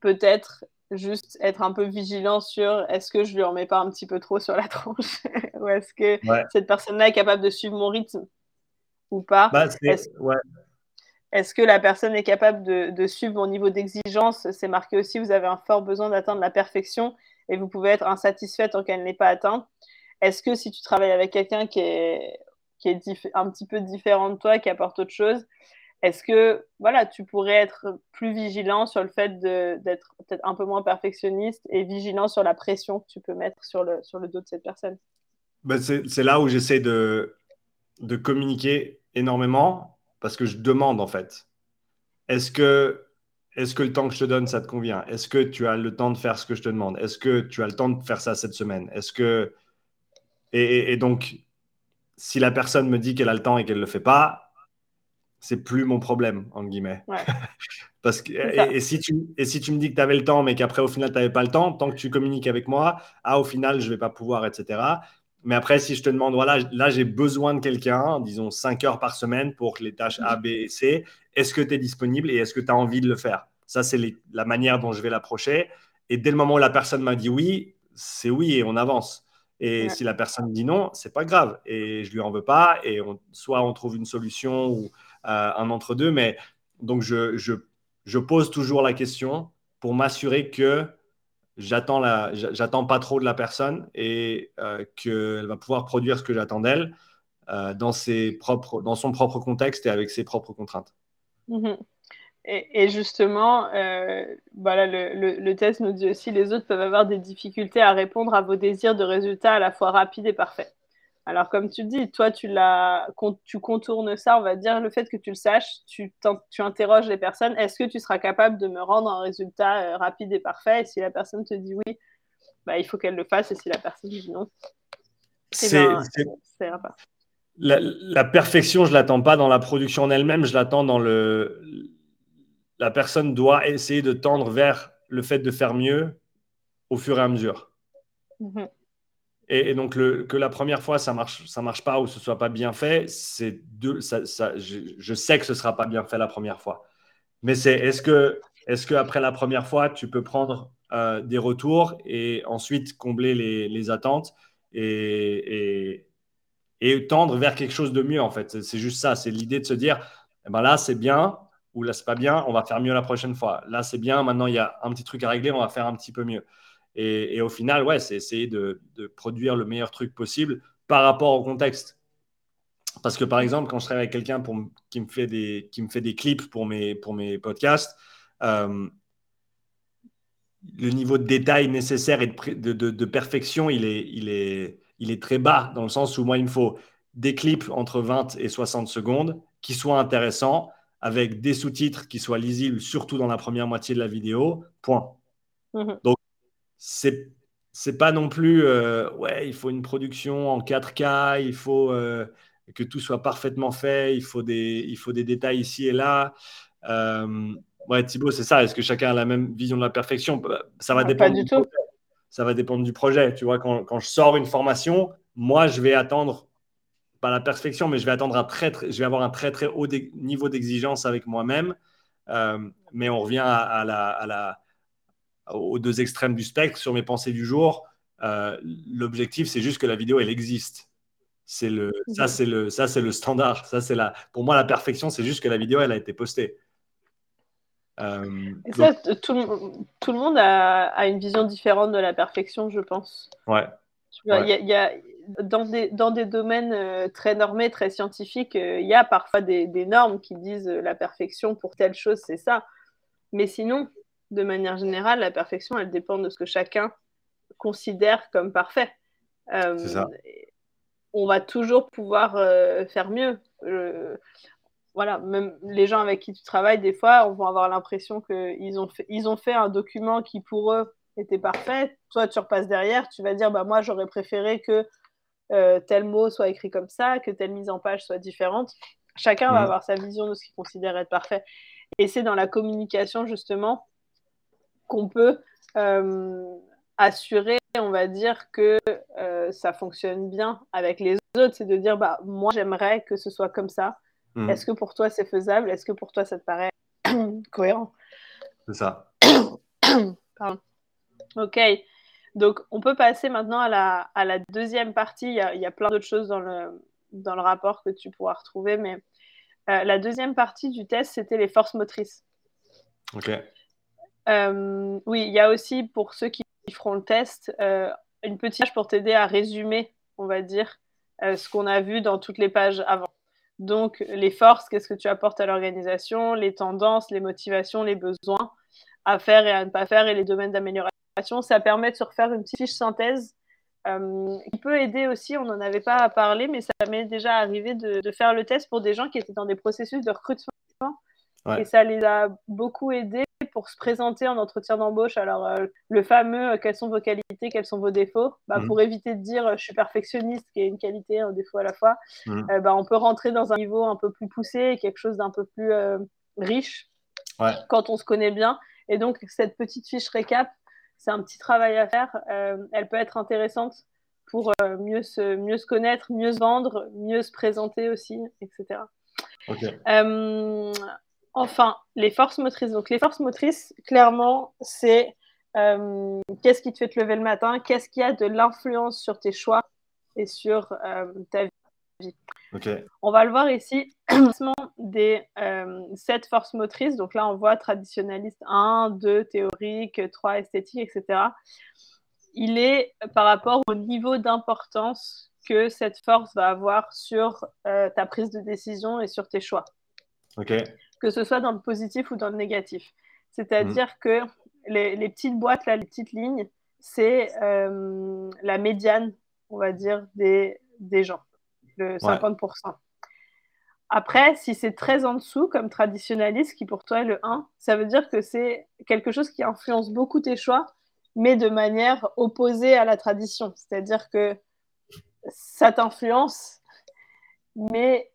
Peut-être juste être un peu vigilant sur est-ce que je lui en mets pas un petit peu trop sur la tronche ou est-ce que cette personne-là est capable de suivre mon rythme ou pas. Est-ce que la personne est capable de suivre mon niveau d'exigence? C'est marqué aussi, vous avez un fort besoin d'atteindre la perfection. Et vous pouvez être insatisfait tant qu'elle n'est pas atteinte. Est-ce que si tu travailles avec quelqu'un qui est un petit peu différent de toi, qui apporte autre chose, est-ce que voilà, tu pourrais être plus vigilant sur le fait d'être peut-être un peu moins perfectionniste et vigilant sur la pression que tu peux mettre sur le dos de cette personne? Ben c'est là où j'essaie de communiquer énormément parce que je demande en fait. Est-ce que le temps que je te donne, ça te convient? Est-ce que tu as le temps de faire ce que je te demande? Est-ce que tu as le temps de faire ça cette semaine? Est-ce que... Et donc, si la personne me dit qu'elle a le temps et qu'elle ne le fait pas, c'est plus mon problème, entre guillemets. Ouais. Parce que, et si tu me dis que tu avais le temps, mais qu'après, au final, tu n'avais pas le temps, tant que tu communiques avec moi, au final, je ne vais pas pouvoir, etc. Mais après, si je te demande, voilà, là, j'ai besoin de quelqu'un, disons 5 heures par semaine pour les tâches A, B et C, est-ce que tu es disponible et est-ce que tu as envie de le faire ? Ça, c'est la manière dont je vais l'approcher. Et dès le moment où la personne m'a dit oui, c'est oui et on avance. Et si la personne dit non, c'est pas grave et je lui en veux pas. Et soit on trouve une solution ou un entre-deux. Mais donc, je pose toujours la question pour m'assurer que j'attends pas trop de la personne et qu'elle va pouvoir produire ce que j'attends d'elle dans son propre contexte et avec ses propres contraintes. Mmh. Et justement, voilà, le test nous dit aussi les autres peuvent avoir des difficultés à répondre à vos désirs de résultats à la fois rapides et parfaits. Alors, comme tu le dis, toi, tu contournes ça, on va dire, le fait que tu le saches, tu interroges les personnes. Est-ce que tu seras capable de me rendre un résultat rapide et parfait ? Et si la personne te dit oui, bah, il faut qu'elle le fasse. Et si la personne dit non, c'est pas. La perfection, je ne l'attends pas dans la production en elle-même, je l'attends dans la personne doit essayer de tendre vers le fait de faire mieux au fur et à mesure. Mmh. Et donc, que la première fois, ça marche pas ou ce soit pas bien fait, je sais que ce sera pas bien fait la première fois. Mais est-ce que après la première fois, tu peux prendre des retours et ensuite combler les attentes et tendre vers quelque chose de mieux, en fait. C'est juste ça. C'est l'idée de se dire, eh ben là, c'est bien. Ou là, c'est pas bien, on va faire mieux la prochaine fois. Là, c'est bien, maintenant, il y a un petit truc à régler, on va faire un petit peu mieux. Et au final, ouais, c'est essayer de produire le meilleur truc possible par rapport au contexte. Parce que, par exemple, quand je travaille avec quelqu'un qui me fait des clips pour mes podcasts, le niveau de détail nécessaire et de perfection, il est très bas, dans le sens où moi, il me faut des clips entre 20 et 60 secondes qui soient intéressants, avec des sous-titres qui soient lisibles, surtout dans la première moitié de la vidéo, point. Mmh. Donc, c'est pas non plus il faut une production en 4K, il faut que tout soit parfaitement fait, il faut des détails ici et là. Thibaut, c'est ça. Est-ce que chacun a la même vision de la perfection ? Ça va dépendre du projet. Ça va dépendre du projet. Tu vois, quand je sors une formation, moi, je vais attendre pas la perfection, mais je vais attendre je vais avoir un très très haut niveau d'exigence avec moi-même, mais on revient aux deux extrêmes du spectre. Sur mes pensées du jour, l'objectif, c'est juste que la vidéo elle existe. Ça c'est le standard. Pour moi, la perfection, c'est juste que la vidéo elle a été postée. Ça, donc... tout le monde a une vision différente de la perfection, je pense. Ouais. Il y a dans des domaines très normés, très scientifiques, il y a parfois des normes qui disent la perfection pour telle chose, c'est ça. Mais sinon, de manière générale, la perfection, elle dépend de ce que chacun considère comme parfait. C'est ça. On va toujours pouvoir faire mieux. Voilà, même les gens avec qui tu travailles, des fois, on va avoir l'impression qu'ils ont fait un document qui, pour eux, était parfait. Toi, tu repasses derrière, tu vas dire, bah, moi, j'aurais préféré que tel mot soit écrit comme ça, que telle mise en page soit différente. Chacun va avoir sa vision de ce qu'il considère être parfait. Et c'est dans la communication, justement, qu'on peut assurer, on va dire, que ça fonctionne bien avec les autres. C'est de dire, bah, moi, j'aimerais que ce soit comme ça. Mmh. Est-ce que pour toi, c'est faisable ? Est-ce que pour toi, ça te paraît cohérent ? C'est ça. Pardon. Ok, donc on peut passer maintenant à la deuxième partie. Il y a plein d'autres choses dans le rapport que tu pourras retrouver, mais la deuxième partie du test, c'était les forces motrices. Ok. Oui, il y a aussi, pour ceux qui feront le test, une petite page pour t'aider à résumer, on va dire, ce qu'on a vu dans toutes les pages avant. Donc, les forces, qu'est-ce que tu apportes à l'organisation, les tendances, les motivations, les besoins à faire et à ne pas faire, et les domaines d'amélioration. Ça permet de se refaire une petite fiche synthèse qui peut aider aussi, on n'en avait pas à parler, mais ça m'est déjà arrivé de faire le test pour des gens qui étaient dans des processus de recrutement. Ouais. Et ça les a beaucoup aidés pour se présenter en entretien d'embauche, alors le fameux « quelles sont vos qualités, quels sont vos défauts », pour éviter de dire « je suis perfectionniste », qui est une qualité, un défaut à la fois, on peut rentrer dans un niveau un peu plus poussé et quelque chose d'un peu plus riche quand on se connaît bien. Et donc, cette petite fiche récap, c'est un petit travail à faire. Elle peut être intéressante pour mieux se connaître, mieux se vendre, mieux se présenter aussi, etc. Okay. Enfin, les forces motrices. Donc, les forces motrices, clairement, c'est qu'est-ce qui te fait te lever le matin, qu'est-ce qui a de l'influence sur tes choix et sur ta vie. Okay. On va le voir ici, des 7 forces motrices. Donc là, on voit traditionnaliste 1, 2, théorique, 3, esthétique, etc. Il est par rapport au niveau d'importance que cette force va avoir sur ta prise de décision et sur tes choix. Okay. Que ce soit dans le positif ou dans le négatif. C'est-à-dire que les petites boîtes, là, les petites lignes, c'est la médiane, on va dire, des gens, le 50%. Après, si c'est très en dessous, comme traditionnaliste, qui pour toi est le 1, ça veut dire que c'est quelque chose qui influence beaucoup tes choix, mais de manière opposée à la tradition. C'est-à-dire que ça t'influence, mais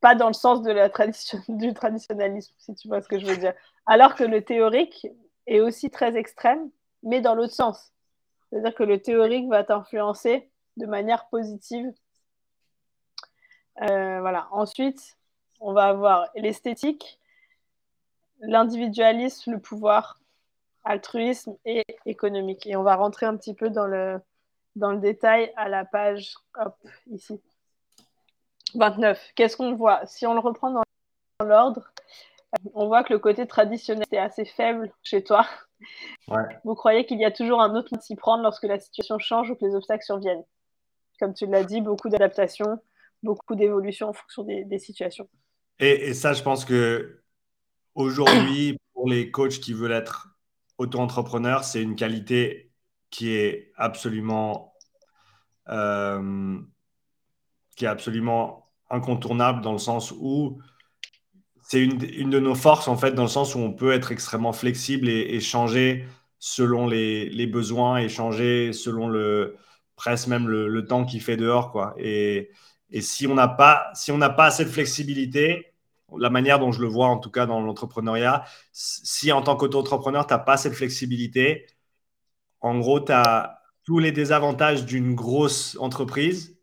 pas dans le sens de la tradition, du traditionnalisme, si tu vois ce que je veux dire. Alors que le théorique est aussi très extrême, mais dans l'autre sens. C'est-à-dire que le théorique va t'influencer de manière positive. Ensuite, on va avoir l'esthétique, l'individualisme, le pouvoir, altruisme et économique. Et on va rentrer un petit peu dans le détail à la page, ici, 29. Qu'est-ce qu'on voit? Si on le reprend dans l'ordre, on voit que le côté traditionnel est assez faible chez toi. Ouais. Vous croyez qu'il y a toujours un autre moyen de s'y prendre lorsque la situation change ou que les obstacles surviennent. Comme tu l'as dit, beaucoup d'adaptations, beaucoup d'évolutions en fonction des situations. Et ça, je pense que aujourd'hui, pour les coachs qui veulent être auto-entrepreneur, c'est une qualité qui est absolument incontournable, dans le sens où c'est une de nos forces, en fait, dans le sens où on peut être extrêmement flexible et changer selon les besoins, et changer selon presque même le temps qu'il fait dehors, quoi. Et si on n'a pas cette flexibilité, la manière dont je le vois, en tout cas dans l'entrepreneuriat, si en tant qu'auto-entrepreneur, tu n'as pas cette flexibilité, en gros, tu as tous les désavantages d'une grosse entreprise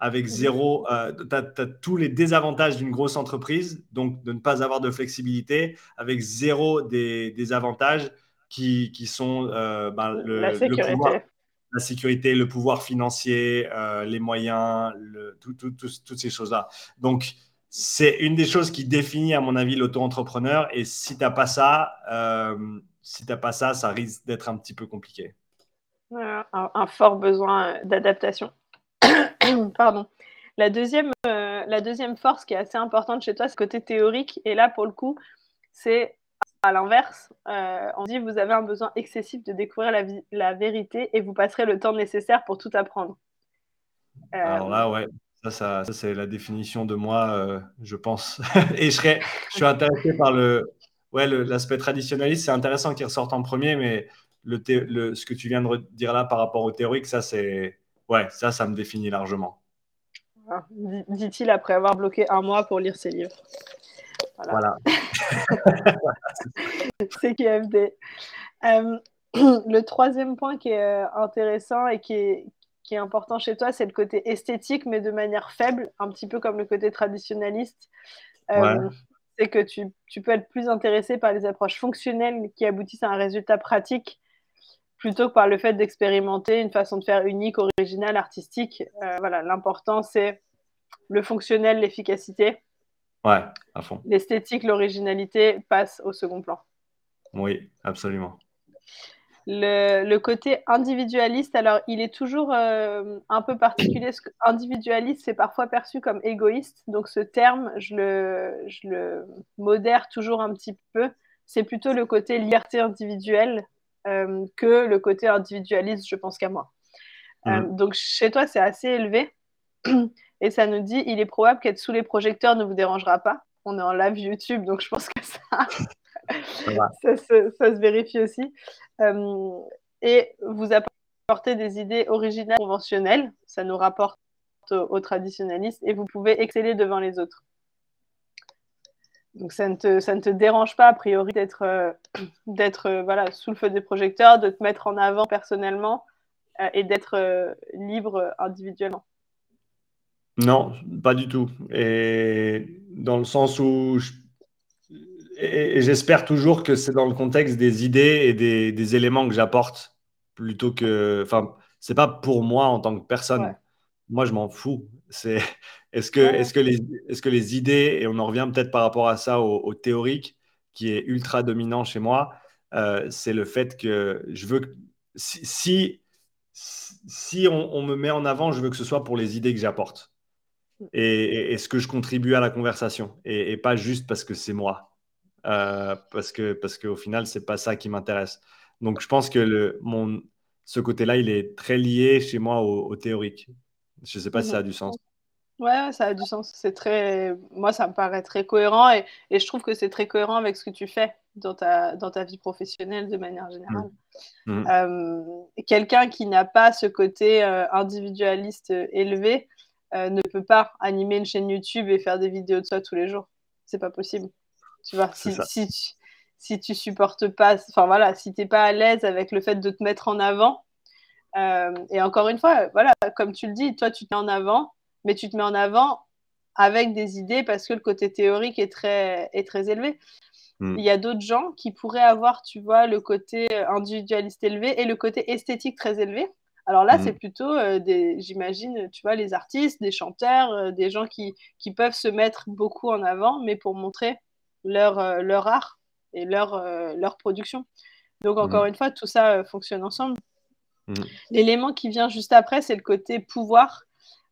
avec zéro… tu as tous les désavantages d'une grosse entreprise, donc de ne pas avoir de flexibilité, avec zéro des avantages qui sont le pouvoir, la sécurité, le pouvoir financier, les moyens, toutes ces choses-là. Donc, c'est une des choses qui définit, à mon avis, l'auto-entrepreneur. Et si t'as pas ça, ça risque d'être un petit peu compliqué. Un fort besoin d'adaptation. Pardon. La deuxième force qui est assez importante chez toi, c'est le côté théorique. Et là, pour le coup, c'est à l'inverse. On dit vous avez un besoin excessif de découvrir la vérité et vous passerez le temps nécessaire pour tout apprendre. Alors là, ouais. Ça, c'est la définition de moi, je pense. Et je suis intéressé par l'aspect traditionnaliste. C'est intéressant qu'il ressorte en premier, mais ce que tu viens de dire là par rapport au théorique, ça me définit largement. Ah, dit-il après avoir bloqué un mois pour lire ses livres. Voilà. C'est QFD. Le troisième point qui est intéressant et qui est important chez toi, c'est le côté esthétique, mais de manière faible, un petit peu comme le côté traditionnaliste. C'est que tu peux être plus intéressé par les approches fonctionnelles qui aboutissent à un résultat pratique, plutôt que par le fait d'expérimenter une façon de faire unique, originale, artistique. L'important, c'est le fonctionnel, l'efficacité. Ouais, à fond. L'esthétique, l'originalité passe au second plan. Oui, absolument. Le côté individualiste, alors il est toujours un peu particulier. Individualiste, c'est parfois perçu comme égoïste. Donc ce terme, je le modère toujours un petit peu. C'est plutôt le côté liberté individuelle que le côté individualiste, je pense qu'à moi. Donc chez toi, c'est assez élevé. Et ça nous dit, il est probable qu'être sous les projecteurs ne vous dérangera pas. On est en live YouTube, donc je pense que ça... Voilà. Ça se vérifie aussi. Et vous apportez des idées originales, conventionnelles. Ça nous rapporte aux traditionalistes et vous pouvez exceller devant les autres. Donc, ça ne te dérange pas, a priori, d'être sous le feu des projecteurs, de te mettre en avant personnellement et d'être libre individuellement. Non, pas du tout. Et dans le sens où... Et j'espère toujours que c'est dans le contexte des idées et des éléments que j'apporte plutôt que... Enfin, c'est pas pour moi en tant que personne. Ouais. Moi, je m'en fous. C'est... Est-ce que les idées, et on en revient peut-être par rapport à ça au théorique, qui est ultra dominant chez moi, c'est le fait que je veux que, si on me met en avant, je veux que ce soit pour les idées que j'apporte et ce que je contribue à la conversation et pas juste parce que c'est moi, parce qu'au final, c'est pas ça qui m'intéresse. Donc, je pense que ce côté-là, il est très lié chez moi au théorique. Je ne sais pas si ça a du sens. Ouais, ça a du sens. C'est très... Moi, ça me paraît très cohérent et je trouve que c'est très cohérent avec ce que tu fais dans ta vie professionnelle de manière générale. Mmh. Quelqu'un qui n'a pas ce côté individualiste élevé ne peut pas animer une chaîne YouTube et faire des vidéos de soi tous les jours. C'est pas possible. Tu vois, si tu supportes pas... Enfin, voilà, si t'es pas à l'aise avec le fait de te mettre en avant, et encore une fois, voilà, comme tu le dis, toi, tu te mets en avant. Mais tu te mets en avant avec des idées parce que le côté théorique est très élevé. Mmh. Il y a d'autres gens qui pourraient avoir, tu vois, le côté individualiste élevé et le côté esthétique très élevé. Alors là, c'est plutôt, j'imagine, tu vois, les artistes, des chanteurs, des gens qui peuvent se mettre beaucoup en avant, mais pour montrer leur art et leur production. Donc, encore une fois, tout ça fonctionne ensemble. Mmh. L'élément qui vient juste après, c'est le côté pouvoir.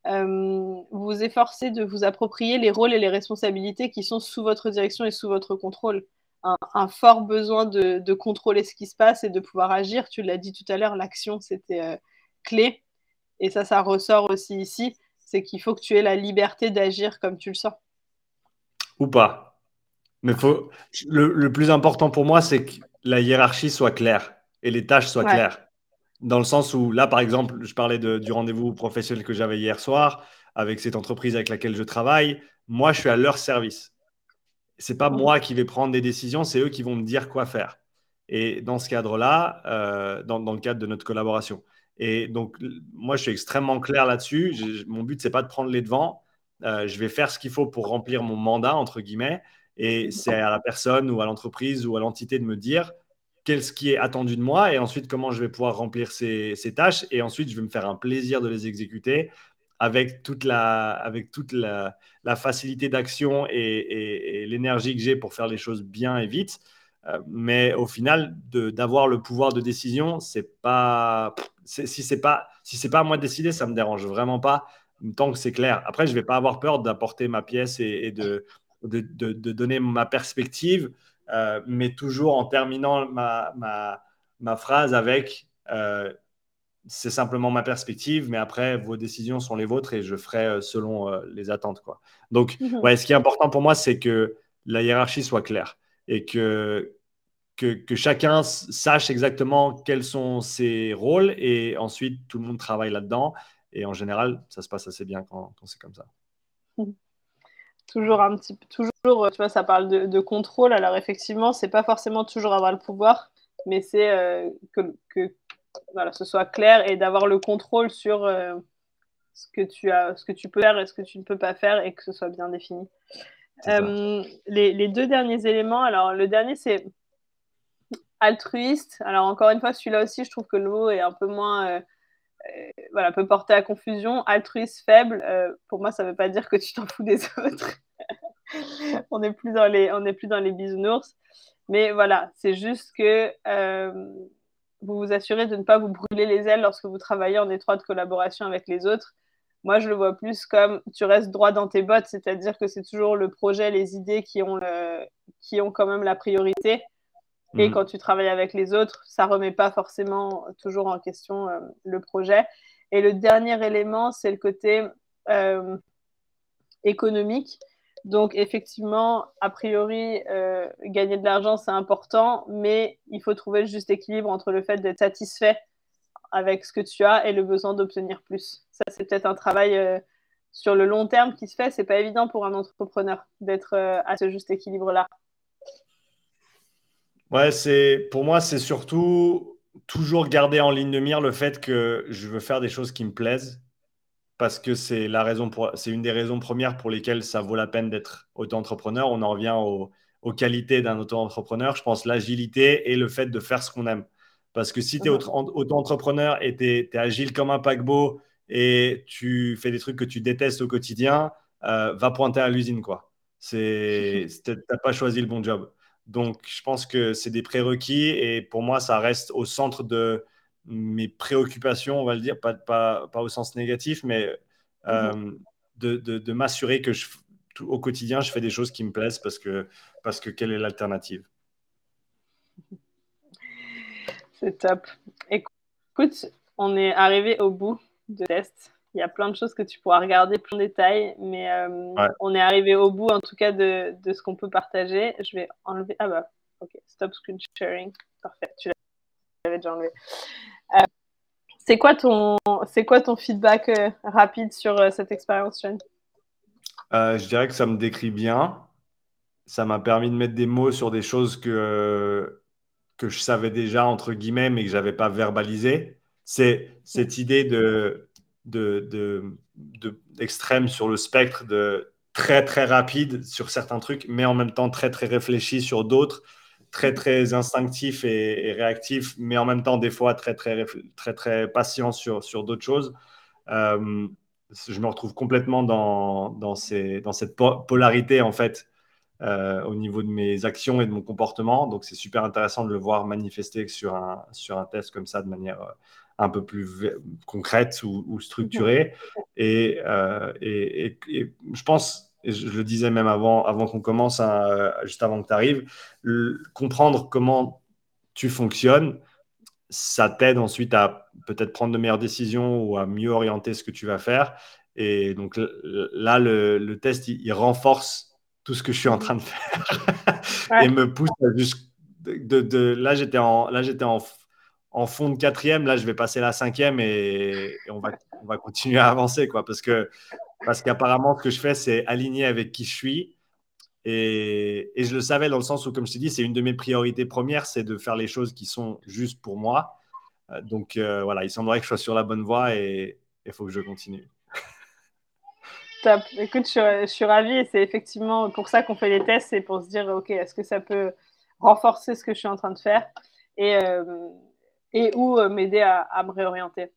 Vous vous efforcez de vous approprier les rôles et les responsabilités qui sont sous votre direction et sous votre contrôle. Un fort besoin de contrôler ce qui se passe et de pouvoir agir. Tu l'as dit tout à l'heure, l'action, c'était clé. Et ça ressort aussi ici. C'est qu'il faut que tu aies la liberté d'agir comme tu le sens. Ou pas. Mais le plus important pour moi, c'est que la hiérarchie soit claire et les tâches soient claires. Dans le sens où, là, par exemple, je parlais du rendez-vous professionnel que j'avais hier soir avec cette entreprise avec laquelle je travaille. Moi, je suis à leur service. Ce n'est pas moi qui vais prendre des décisions, c'est eux qui vont me dire quoi faire. Et dans ce cadre-là, dans le cadre de notre collaboration. Et donc, moi, je suis extrêmement clair là-dessus. Mon but, ce n'est pas de prendre les devants. Je vais faire ce qu'il faut pour remplir mon mandat, entre guillemets. Et c'est à la personne ou à l'entreprise ou à l'entité de me dire... qu'est-ce qui est attendu de moi et ensuite comment je vais pouvoir remplir ces tâches et ensuite je vais me faire un plaisir de les exécuter avec toute la facilité d'action et l'énergie que j'ai pour faire les choses bien et vite. Mais au final, d'avoir le pouvoir de décision, si ce n'est pas à moi de décider, ça ne me dérange vraiment pas tant que c'est clair. Après, je ne vais pas avoir peur d'apporter ma pièce et de donner ma perspective. Mais toujours en terminant ma phrase avec c'est simplement ma perspective, mais après vos décisions sont les vôtres et je ferai selon les attentes, quoi. Donc ouais, ce qui est important pour moi, c'est que la hiérarchie soit claire et que chacun sache exactement quels sont ses rôles et ensuite tout le monde travaille là-dedans et en général ça se passe assez bien quand c'est comme ça. Toujours un petit peu, tu vois, ça parle de contrôle. Alors effectivement, c'est pas forcément toujours avoir le pouvoir, mais c'est que ce soit clair et d'avoir le contrôle sur ce que tu peux faire et ce que tu ne peux pas faire et que ce soit bien défini. Les deux derniers éléments, alors le dernier c'est altruiste. Alors encore une fois, celui-là aussi, je trouve que le mot est un peu moins... peut porter à confusion. Altruiste faible, pour moi ça veut pas dire que tu t'en fous des autres. on n'est plus dans les bisounours, mais voilà, c'est juste que vous vous assurez de ne pas vous brûler les ailes lorsque vous travaillez en étroite collaboration avec les autres. Moi je le vois plus comme tu restes droit dans tes bottes, c'est-à-dire que c'est toujours le projet, les idées qui ont quand même la priorité. Et quand tu travailles avec les autres, ça ne remet pas forcément toujours en question le projet. Et le dernier élément, c'est le côté économique. Donc, effectivement, a priori, gagner de l'argent, c'est important, mais il faut trouver le juste équilibre entre le fait d'être satisfait avec ce que tu as et le besoin d'obtenir plus. Ça, c'est peut-être un travail sur le long terme qui se fait. C'est pas évident pour un entrepreneur d'être à ce juste équilibre-là. Ouais, pour moi, c'est surtout toujours garder en ligne de mire le fait que je veux faire des choses qui me plaisent, parce que c'est une des raisons premières pour lesquelles ça vaut la peine d'être auto-entrepreneur. On en revient aux qualités d'un auto-entrepreneur. Je pense l'agilité et le fait de faire ce qu'on aime. Parce que si tu es auto-entrepreneur et tu es agile comme un paquebot et tu fais des trucs que tu détestes au quotidien, va pointer à l'usine, quoi. Tu n'as pas choisi le bon job. Donc, je pense que c'est des prérequis et pour moi, ça reste au centre de mes préoccupations, on va le dire, pas au sens négatif, mais de m'assurer que au quotidien, je fais des choses qui me plaisent parce que quelle est l'alternative ? C'est top. Écoute, on est arrivé au bout de test. Il y a plein de choses que tu pourras regarder plus en détail, mais on est arrivé au bout, en tout cas, de ce qu'on peut partager. Je vais enlever... Ah bah, ok, stop screen sharing. Parfait, tu l'avais déjà enlevé. C'est quoi ton feedback rapide sur cette expérience, Sean ? Je dirais que ça me décrit bien. Ça m'a permis de mettre des mots sur des choses que je savais déjà, entre guillemets, mais que je n'avais pas verbalisé. C'est cette idée d'extrême sur le spectre, de très, très rapide sur certains trucs, mais en même temps très, très réfléchi sur d'autres, très, très instinctif et réactif, mais en même temps, des fois, très, très, très, très patient sur d'autres choses. Je me retrouve complètement dans cette polarité, en fait, au niveau de mes actions et de mon comportement. Donc, c'est super intéressant de le voir manifester sur un test comme ça de manière un peu plus concrète ou structurée. Et je pense, et je le disais même avant qu'on commence, juste avant que tu arrives, comprendre comment tu fonctionnes, ça t'aide ensuite à peut-être prendre de meilleures décisions ou à mieux orienter ce que tu vas faire. Et donc là, le test, il renforce tout ce que je suis en train de faire et me pousse à juste… Là, j'étais en fond de quatrième. Là, je vais passer la cinquième et on va continuer à avancer, quoi, parce qu'apparemment, ce que je fais, c'est aligné avec qui je suis. Et je le savais dans le sens où, comme je t'ai dit, c'est une de mes priorités premières, c'est de faire les choses qui sont juste pour moi. Donc, voilà, il semblerait que je sois sur la bonne voie et il faut que je continue. Top. Écoute, je suis ravie et c'est effectivement pour ça qu'on fait les tests, c'est pour se dire ok, est-ce que ça peut renforcer ce que je suis en train de faire et ou m'aider à me réorienter.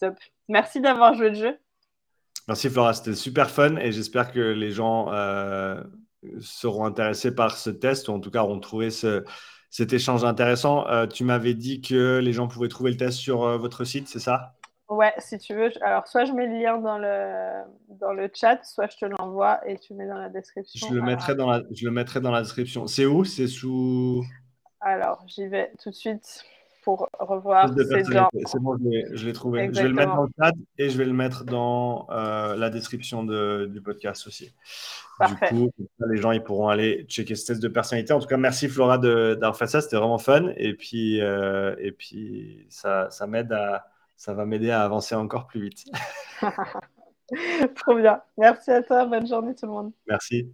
Top. Merci d'avoir joué le jeu. Merci Flora, c'était super fun et j'espère que les gens seront intéressés par ce test ou en tout cas auront trouvé cet échange intéressant. Tu m'avais dit que les gens pouvaient trouver le test sur votre site, c'est ça ? Ouais, si tu veux. Alors, soit je mets le lien dans le chat, soit je te l'envoie et tu mets dans la description. Je le mettrai dans la description. C'est où ? C'est sous… Alors, j'y vais tout de suite pour revoir. C'est bon, je l'ai trouvé. Exactement. Je vais le mettre dans le chat et je vais le mettre dans la description du podcast aussi. Parfait. Du coup, les gens, ils pourront aller checker ce test de personnalité. En tout cas, merci Flora d'avoir fait ça. C'était vraiment fun. Et puis ça m'aide à… Ça va m'aider à avancer encore plus vite. Trop bien. Merci à toi. Bonne journée tout le monde. Merci.